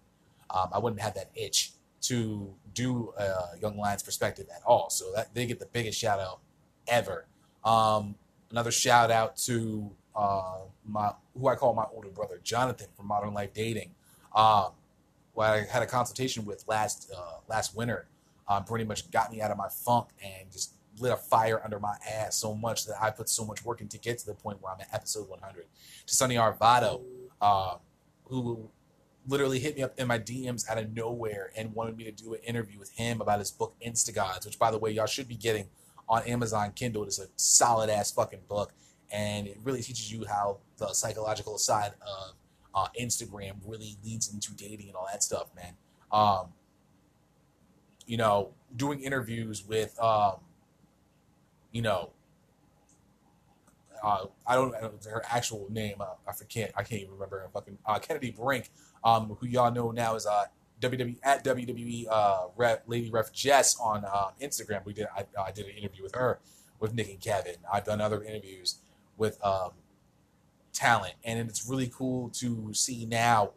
I wouldn't have that itch to do Young Lions Perspective at all. So that, they get the biggest shout out ever. Another shout out to who I call my older brother, Jonathan, from Modern Life Dating, who I had a consultation with last winter. Pretty much got me out of my funk and just lit a fire under my ass so much that I put so much work in to get to the point where I'm at episode 100. To Sonny Arvado, who literally hit me up in my DMs out of nowhere and wanted me to do an interview with him about his book Instagods, which, by the way, y'all should be getting on Amazon Kindle. It's a solid ass fucking book, and it really teaches you how the psychological side of Instagram really leads into dating and all that stuff, man. You know, doing interviews with I don't her actual name. I can't even remember her fucking Kennedy Brink, who y'all know now is WWE Lady Ref Jess on Instagram. I did an interview with her with Nick and Kevin. I've done other interviews with talent, and it's really cool to see now,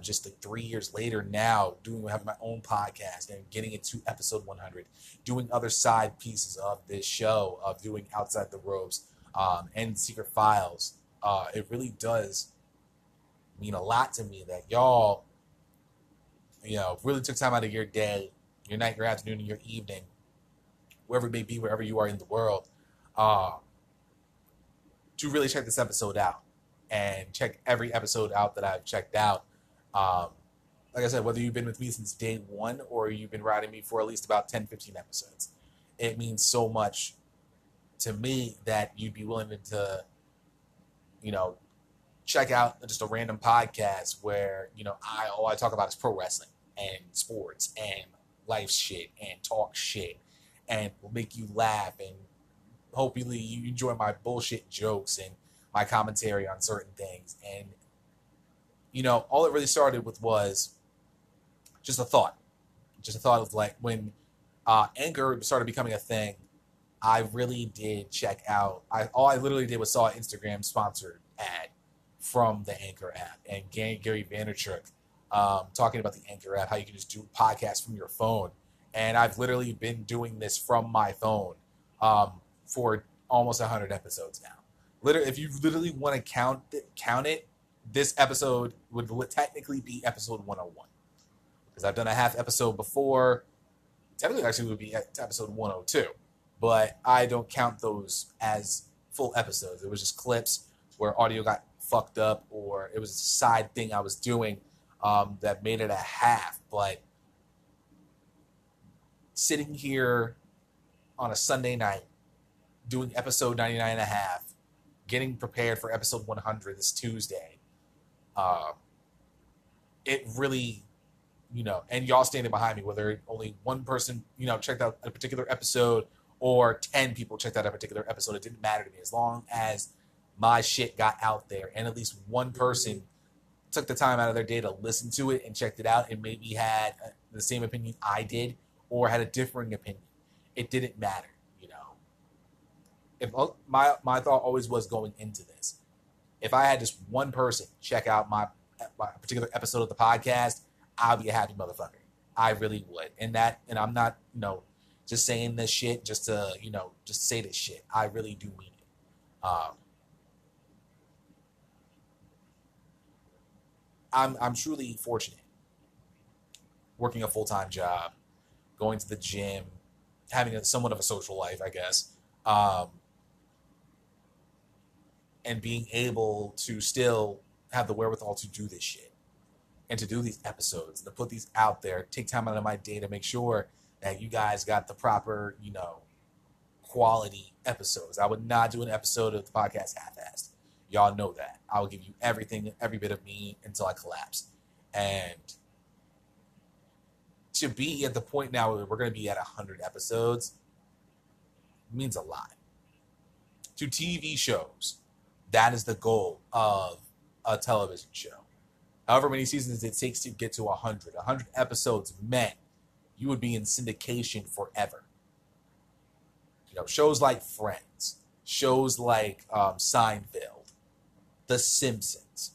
just like 3 years later now, having my own podcast and getting it to episode 100, doing other side pieces of this show, of doing Outside the Ropes and Secret Files. It really does mean a lot to me that y'all, you know, really took time out of your day, your night, your afternoon, and your evening, wherever it may be, wherever you are in the world, to really check this episode out, and check every episode out that I've checked out. Like I said, whether you've been with me since day one or you've been riding me for at least about 10, 15 episodes, it means so much to me that you'd be willing to, you know, check out just a random podcast where, you know, all I talk about is pro wrestling and sports and life shit and talk shit and will make you laugh, and hopefully you enjoy my bullshit jokes and my commentary on certain things. And, you know, all it really started with was just a thought of, like, when Anchor started becoming a thing, I really did check out. All I literally did was saw an Instagram sponsored ad from the Anchor app, and Gary Vaynerchuk talking about the Anchor app, how you can just do podcasts from your phone. And I've literally been doing this from my phone for almost 100 episodes now. Literally, if you literally want to count it, this episode would technically be episode 101. Because I've done a half episode before. Technically, actually, it would be episode 102. But I don't count those as full episodes. It was just clips where audio got fucked up, or it was a side thing I was doing that made it a half. But sitting here on a Sunday night, doing episode 99 and a half, getting prepared for episode 100 this Tuesday, it really, you know, and y'all standing behind me, whether only one person, you know, checked out a particular episode or 10 people checked out a particular episode, it didn't matter to me as long as my shit got out there and at least one person took the time out of their day to listen to it and checked it out and maybe had the same opinion I did or had a differing opinion. It didn't matter. If my thought always was going into this, if I had just one person check out my particular episode of the podcast, I'd be a happy motherfucker. I really would. And I'm not, you know, just saying this shit just to, you know, just say this shit. I really do mean it. I'm truly fortunate. Working a full-time job, going to the gym, having somewhat of a social life, I guess. And being able to still have the wherewithal to do this shit and to do these episodes and to put these out there, take time out of my day to make sure that you guys got the proper, you know, quality episodes. I would not do an episode of the podcast half-assed. Y'all know that. I will give you everything, every bit of me until I collapse. And to be at the point now where we're going to be at 100 episodes means a lot. To TV shows, that is the goal of a television show. However many seasons it takes to get to 100. 100 episodes meant you would be in syndication forever. You know, shows like Friends, shows like Seinfeld, The Simpsons,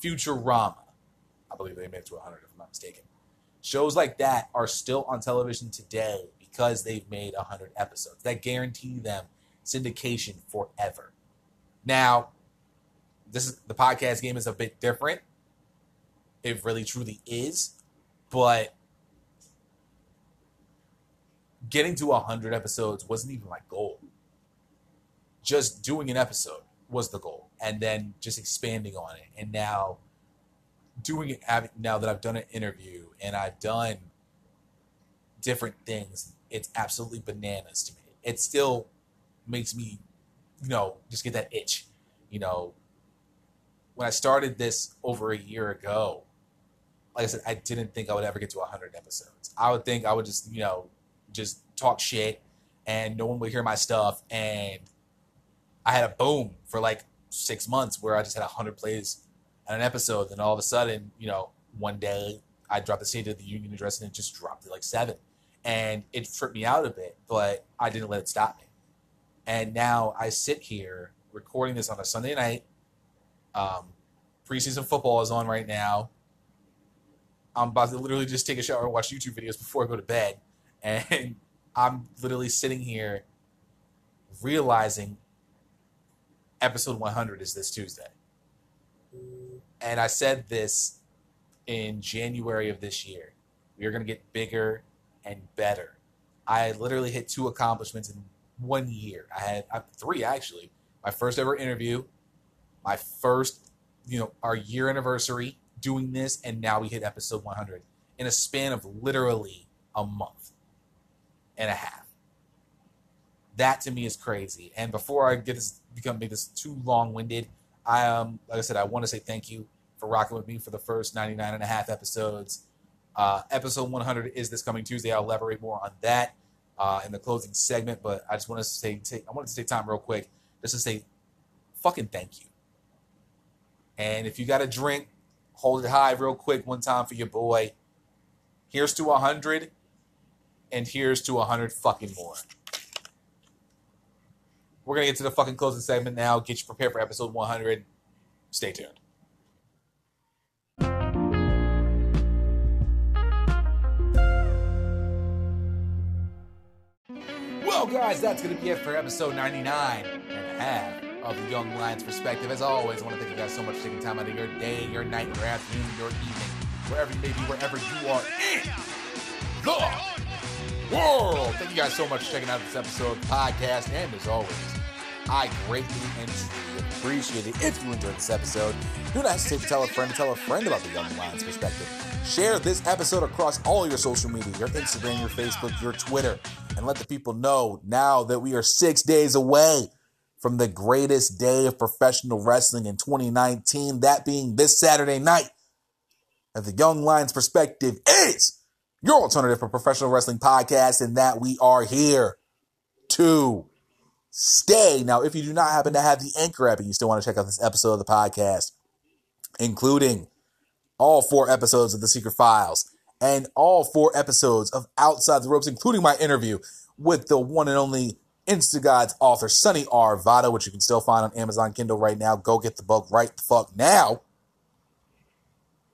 Futurama. I believe they made it to 100 if I'm not mistaken. Shows like that are still on television today because they've made 100 episodes. That guarantee them syndication forever. Now, this is, the podcast game is a bit different. It really truly is. But getting to 100 episodes wasn't even my goal. Just doing an episode was the goal. And then just expanding on it. And now doing it, now that I've done an interview and I've done different things, it's absolutely bananas to me. It still makes me, you know, just get that itch. You know, when I started this over a year ago, like I said, I didn't think I would ever get to 100 episodes. I would think I would just, you know, just talk shit and no one would hear my stuff. And I had a boom for like 6 months where I just had 100 plays on an episode. Then all of a sudden, you know, one day I dropped the State of the Union address and it just dropped to like 7. And it tripped me out a bit, but I didn't let it stop me. And now I sit here recording this on a Sunday night. Preseason football is on right now. I'm about to literally just take a shower and watch YouTube videos before I go to bed. And I'm literally sitting here realizing episode 100 is this Tuesday. And I said this in January of this year. We are going to get bigger and better. I literally hit 2 accomplishments in 1 year. I had 3, actually. My first ever interview, my first, you know, our year anniversary doing this, and now we hit episode 100 in a span of literally a month and a half. That to me is crazy. And before I get this, make this too long-winded, like I said, I want to say thank you for rocking with me for the first 99 and a half episodes. Episode 100 is this coming Tuesday. I'll elaborate more on that in the closing segment, but I just want to say, I wanted to take time real quick just to say fucking thank you. And if you got a drink, hold it high real quick one time for your boy. Here's to 100, and here's to 100 fucking more. We're going to get to the fucking closing segment now. Get you prepared for episode 100. Stay tuned. Well, guys, that's going to be it for episode 99 and a half of the Young Lions Perspective. As always, I want to thank you guys so much for taking time out of your day, your night, your afternoon, your evening, wherever you may be, wherever you are in the world. Thank you guys so much for checking out this episode of the podcast. And as always, I greatly and truly appreciate it if you enjoyed this episode. Do not hesitate to tell a friend about the Young Lions Perspective. Share this episode across all your social media, your Instagram, your Facebook, your Twitter, and let the people know now that we are 6 days away from the greatest day of professional wrestling in 2019, that being this Saturday night. And the Young Lions Perspective is your alternative for professional wrestling podcast, and that we are here to stay. Now, if you do not happen to have the Anchor app and you still want to check out this episode of the podcast, including all 4 episodes of The Secret Files and all 4 episodes of Outside the Ropes, including my interview with the one and only Instagod's author, Sonny R. Vada, which you can still find on Amazon Kindle right now. Go get the book right the fuck now.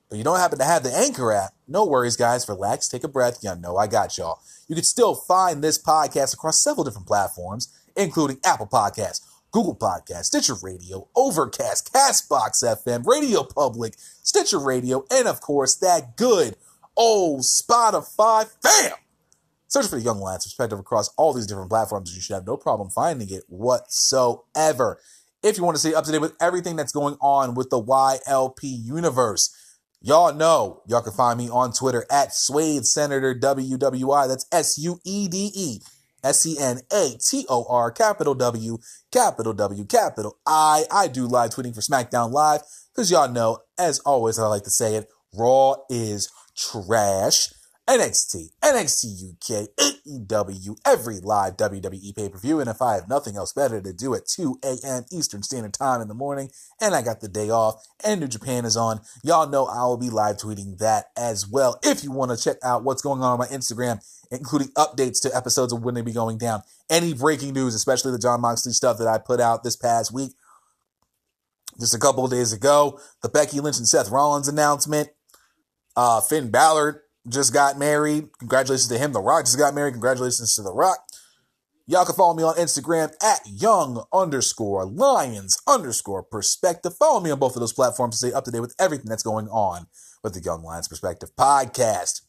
But you don't happen to have the Anchor app, no worries, guys. Relax, take a breath. You know I got y'all. You can still find this podcast across several different platforms, including Apple Podcasts, Google Podcasts, Stitcher Radio, Overcast, CastBox FM, Radio Public, Stitcher Radio, and of course, that good old Spotify fam. Search for the Young Lions Perspective across all these different platforms. You should have no problem finding it whatsoever. If you want to stay up to date with everything that's going on with the YLP universe, Y'all know y'all can find me on Twitter at Suede Senator WWI. That's SUEDE. SENATOR, capital W, capital W, capital I. I do live tweeting for SmackDown Live because y'all know, as always, I like to say it, Raw is trash. NXT, NXT UK, AEW, every live WWE pay-per-view. And if I have nothing else better to do at 2 a.m. Eastern Standard Time in the morning, and I got the day off, and New Japan is on, y'all know I will be live tweeting that as well. If you want to check out what's going on my Instagram, including updates to episodes of when they be going down, any breaking news, especially the Jon Moxley stuff that I put out this past week, just a couple of days ago, the Becky Lynch and Seth Rollins announcement, Finn Balor just got married. Congratulations to him. The Rock just got married. Congratulations to The Rock. Y'all can follow me on Instagram at young_lions_perspective. Follow me on both of those platforms to stay up to date with everything that's going on with the Young Lions Perspective podcast.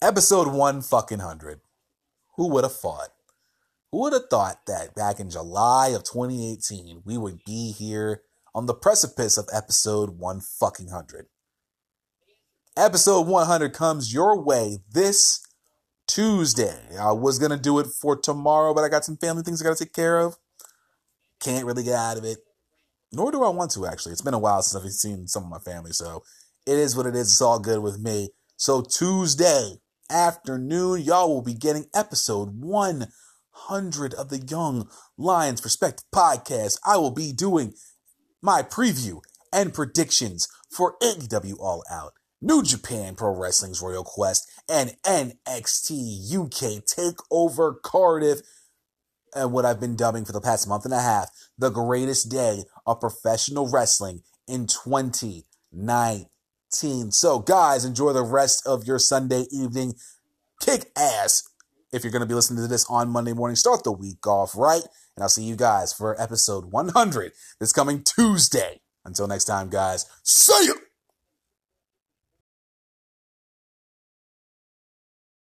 Episode 100. Who would have thought? Who would have thought that back in July of 2018, we would be here on the precipice of episode 100? Episode 100 comes your way this Tuesday. I was going to do it for tomorrow, but I got some family things I got to take care of. Can't really get out of it. Nor do I want to, actually. It's been a while since I've seen some of my family, so it is what it is. It's all good with me. So Tuesday afternoon, y'all will be getting episode 100 of the Young Lions Perspective podcast. I will be doing my preview and predictions for AEW All Out, New Japan Pro Wrestling's Royal Quest, and NXT UK TakeOver Cardiff, and what I've been dubbing for the past month and a half, the greatest day of professional wrestling in 2019. So guys, enjoy the rest of your Sunday evening. Kick ass if you're going to be listening to this on Monday morning. Start the week off right, and I'll see you guys for episode 100 this coming Tuesday. Until next time, guys, see ya!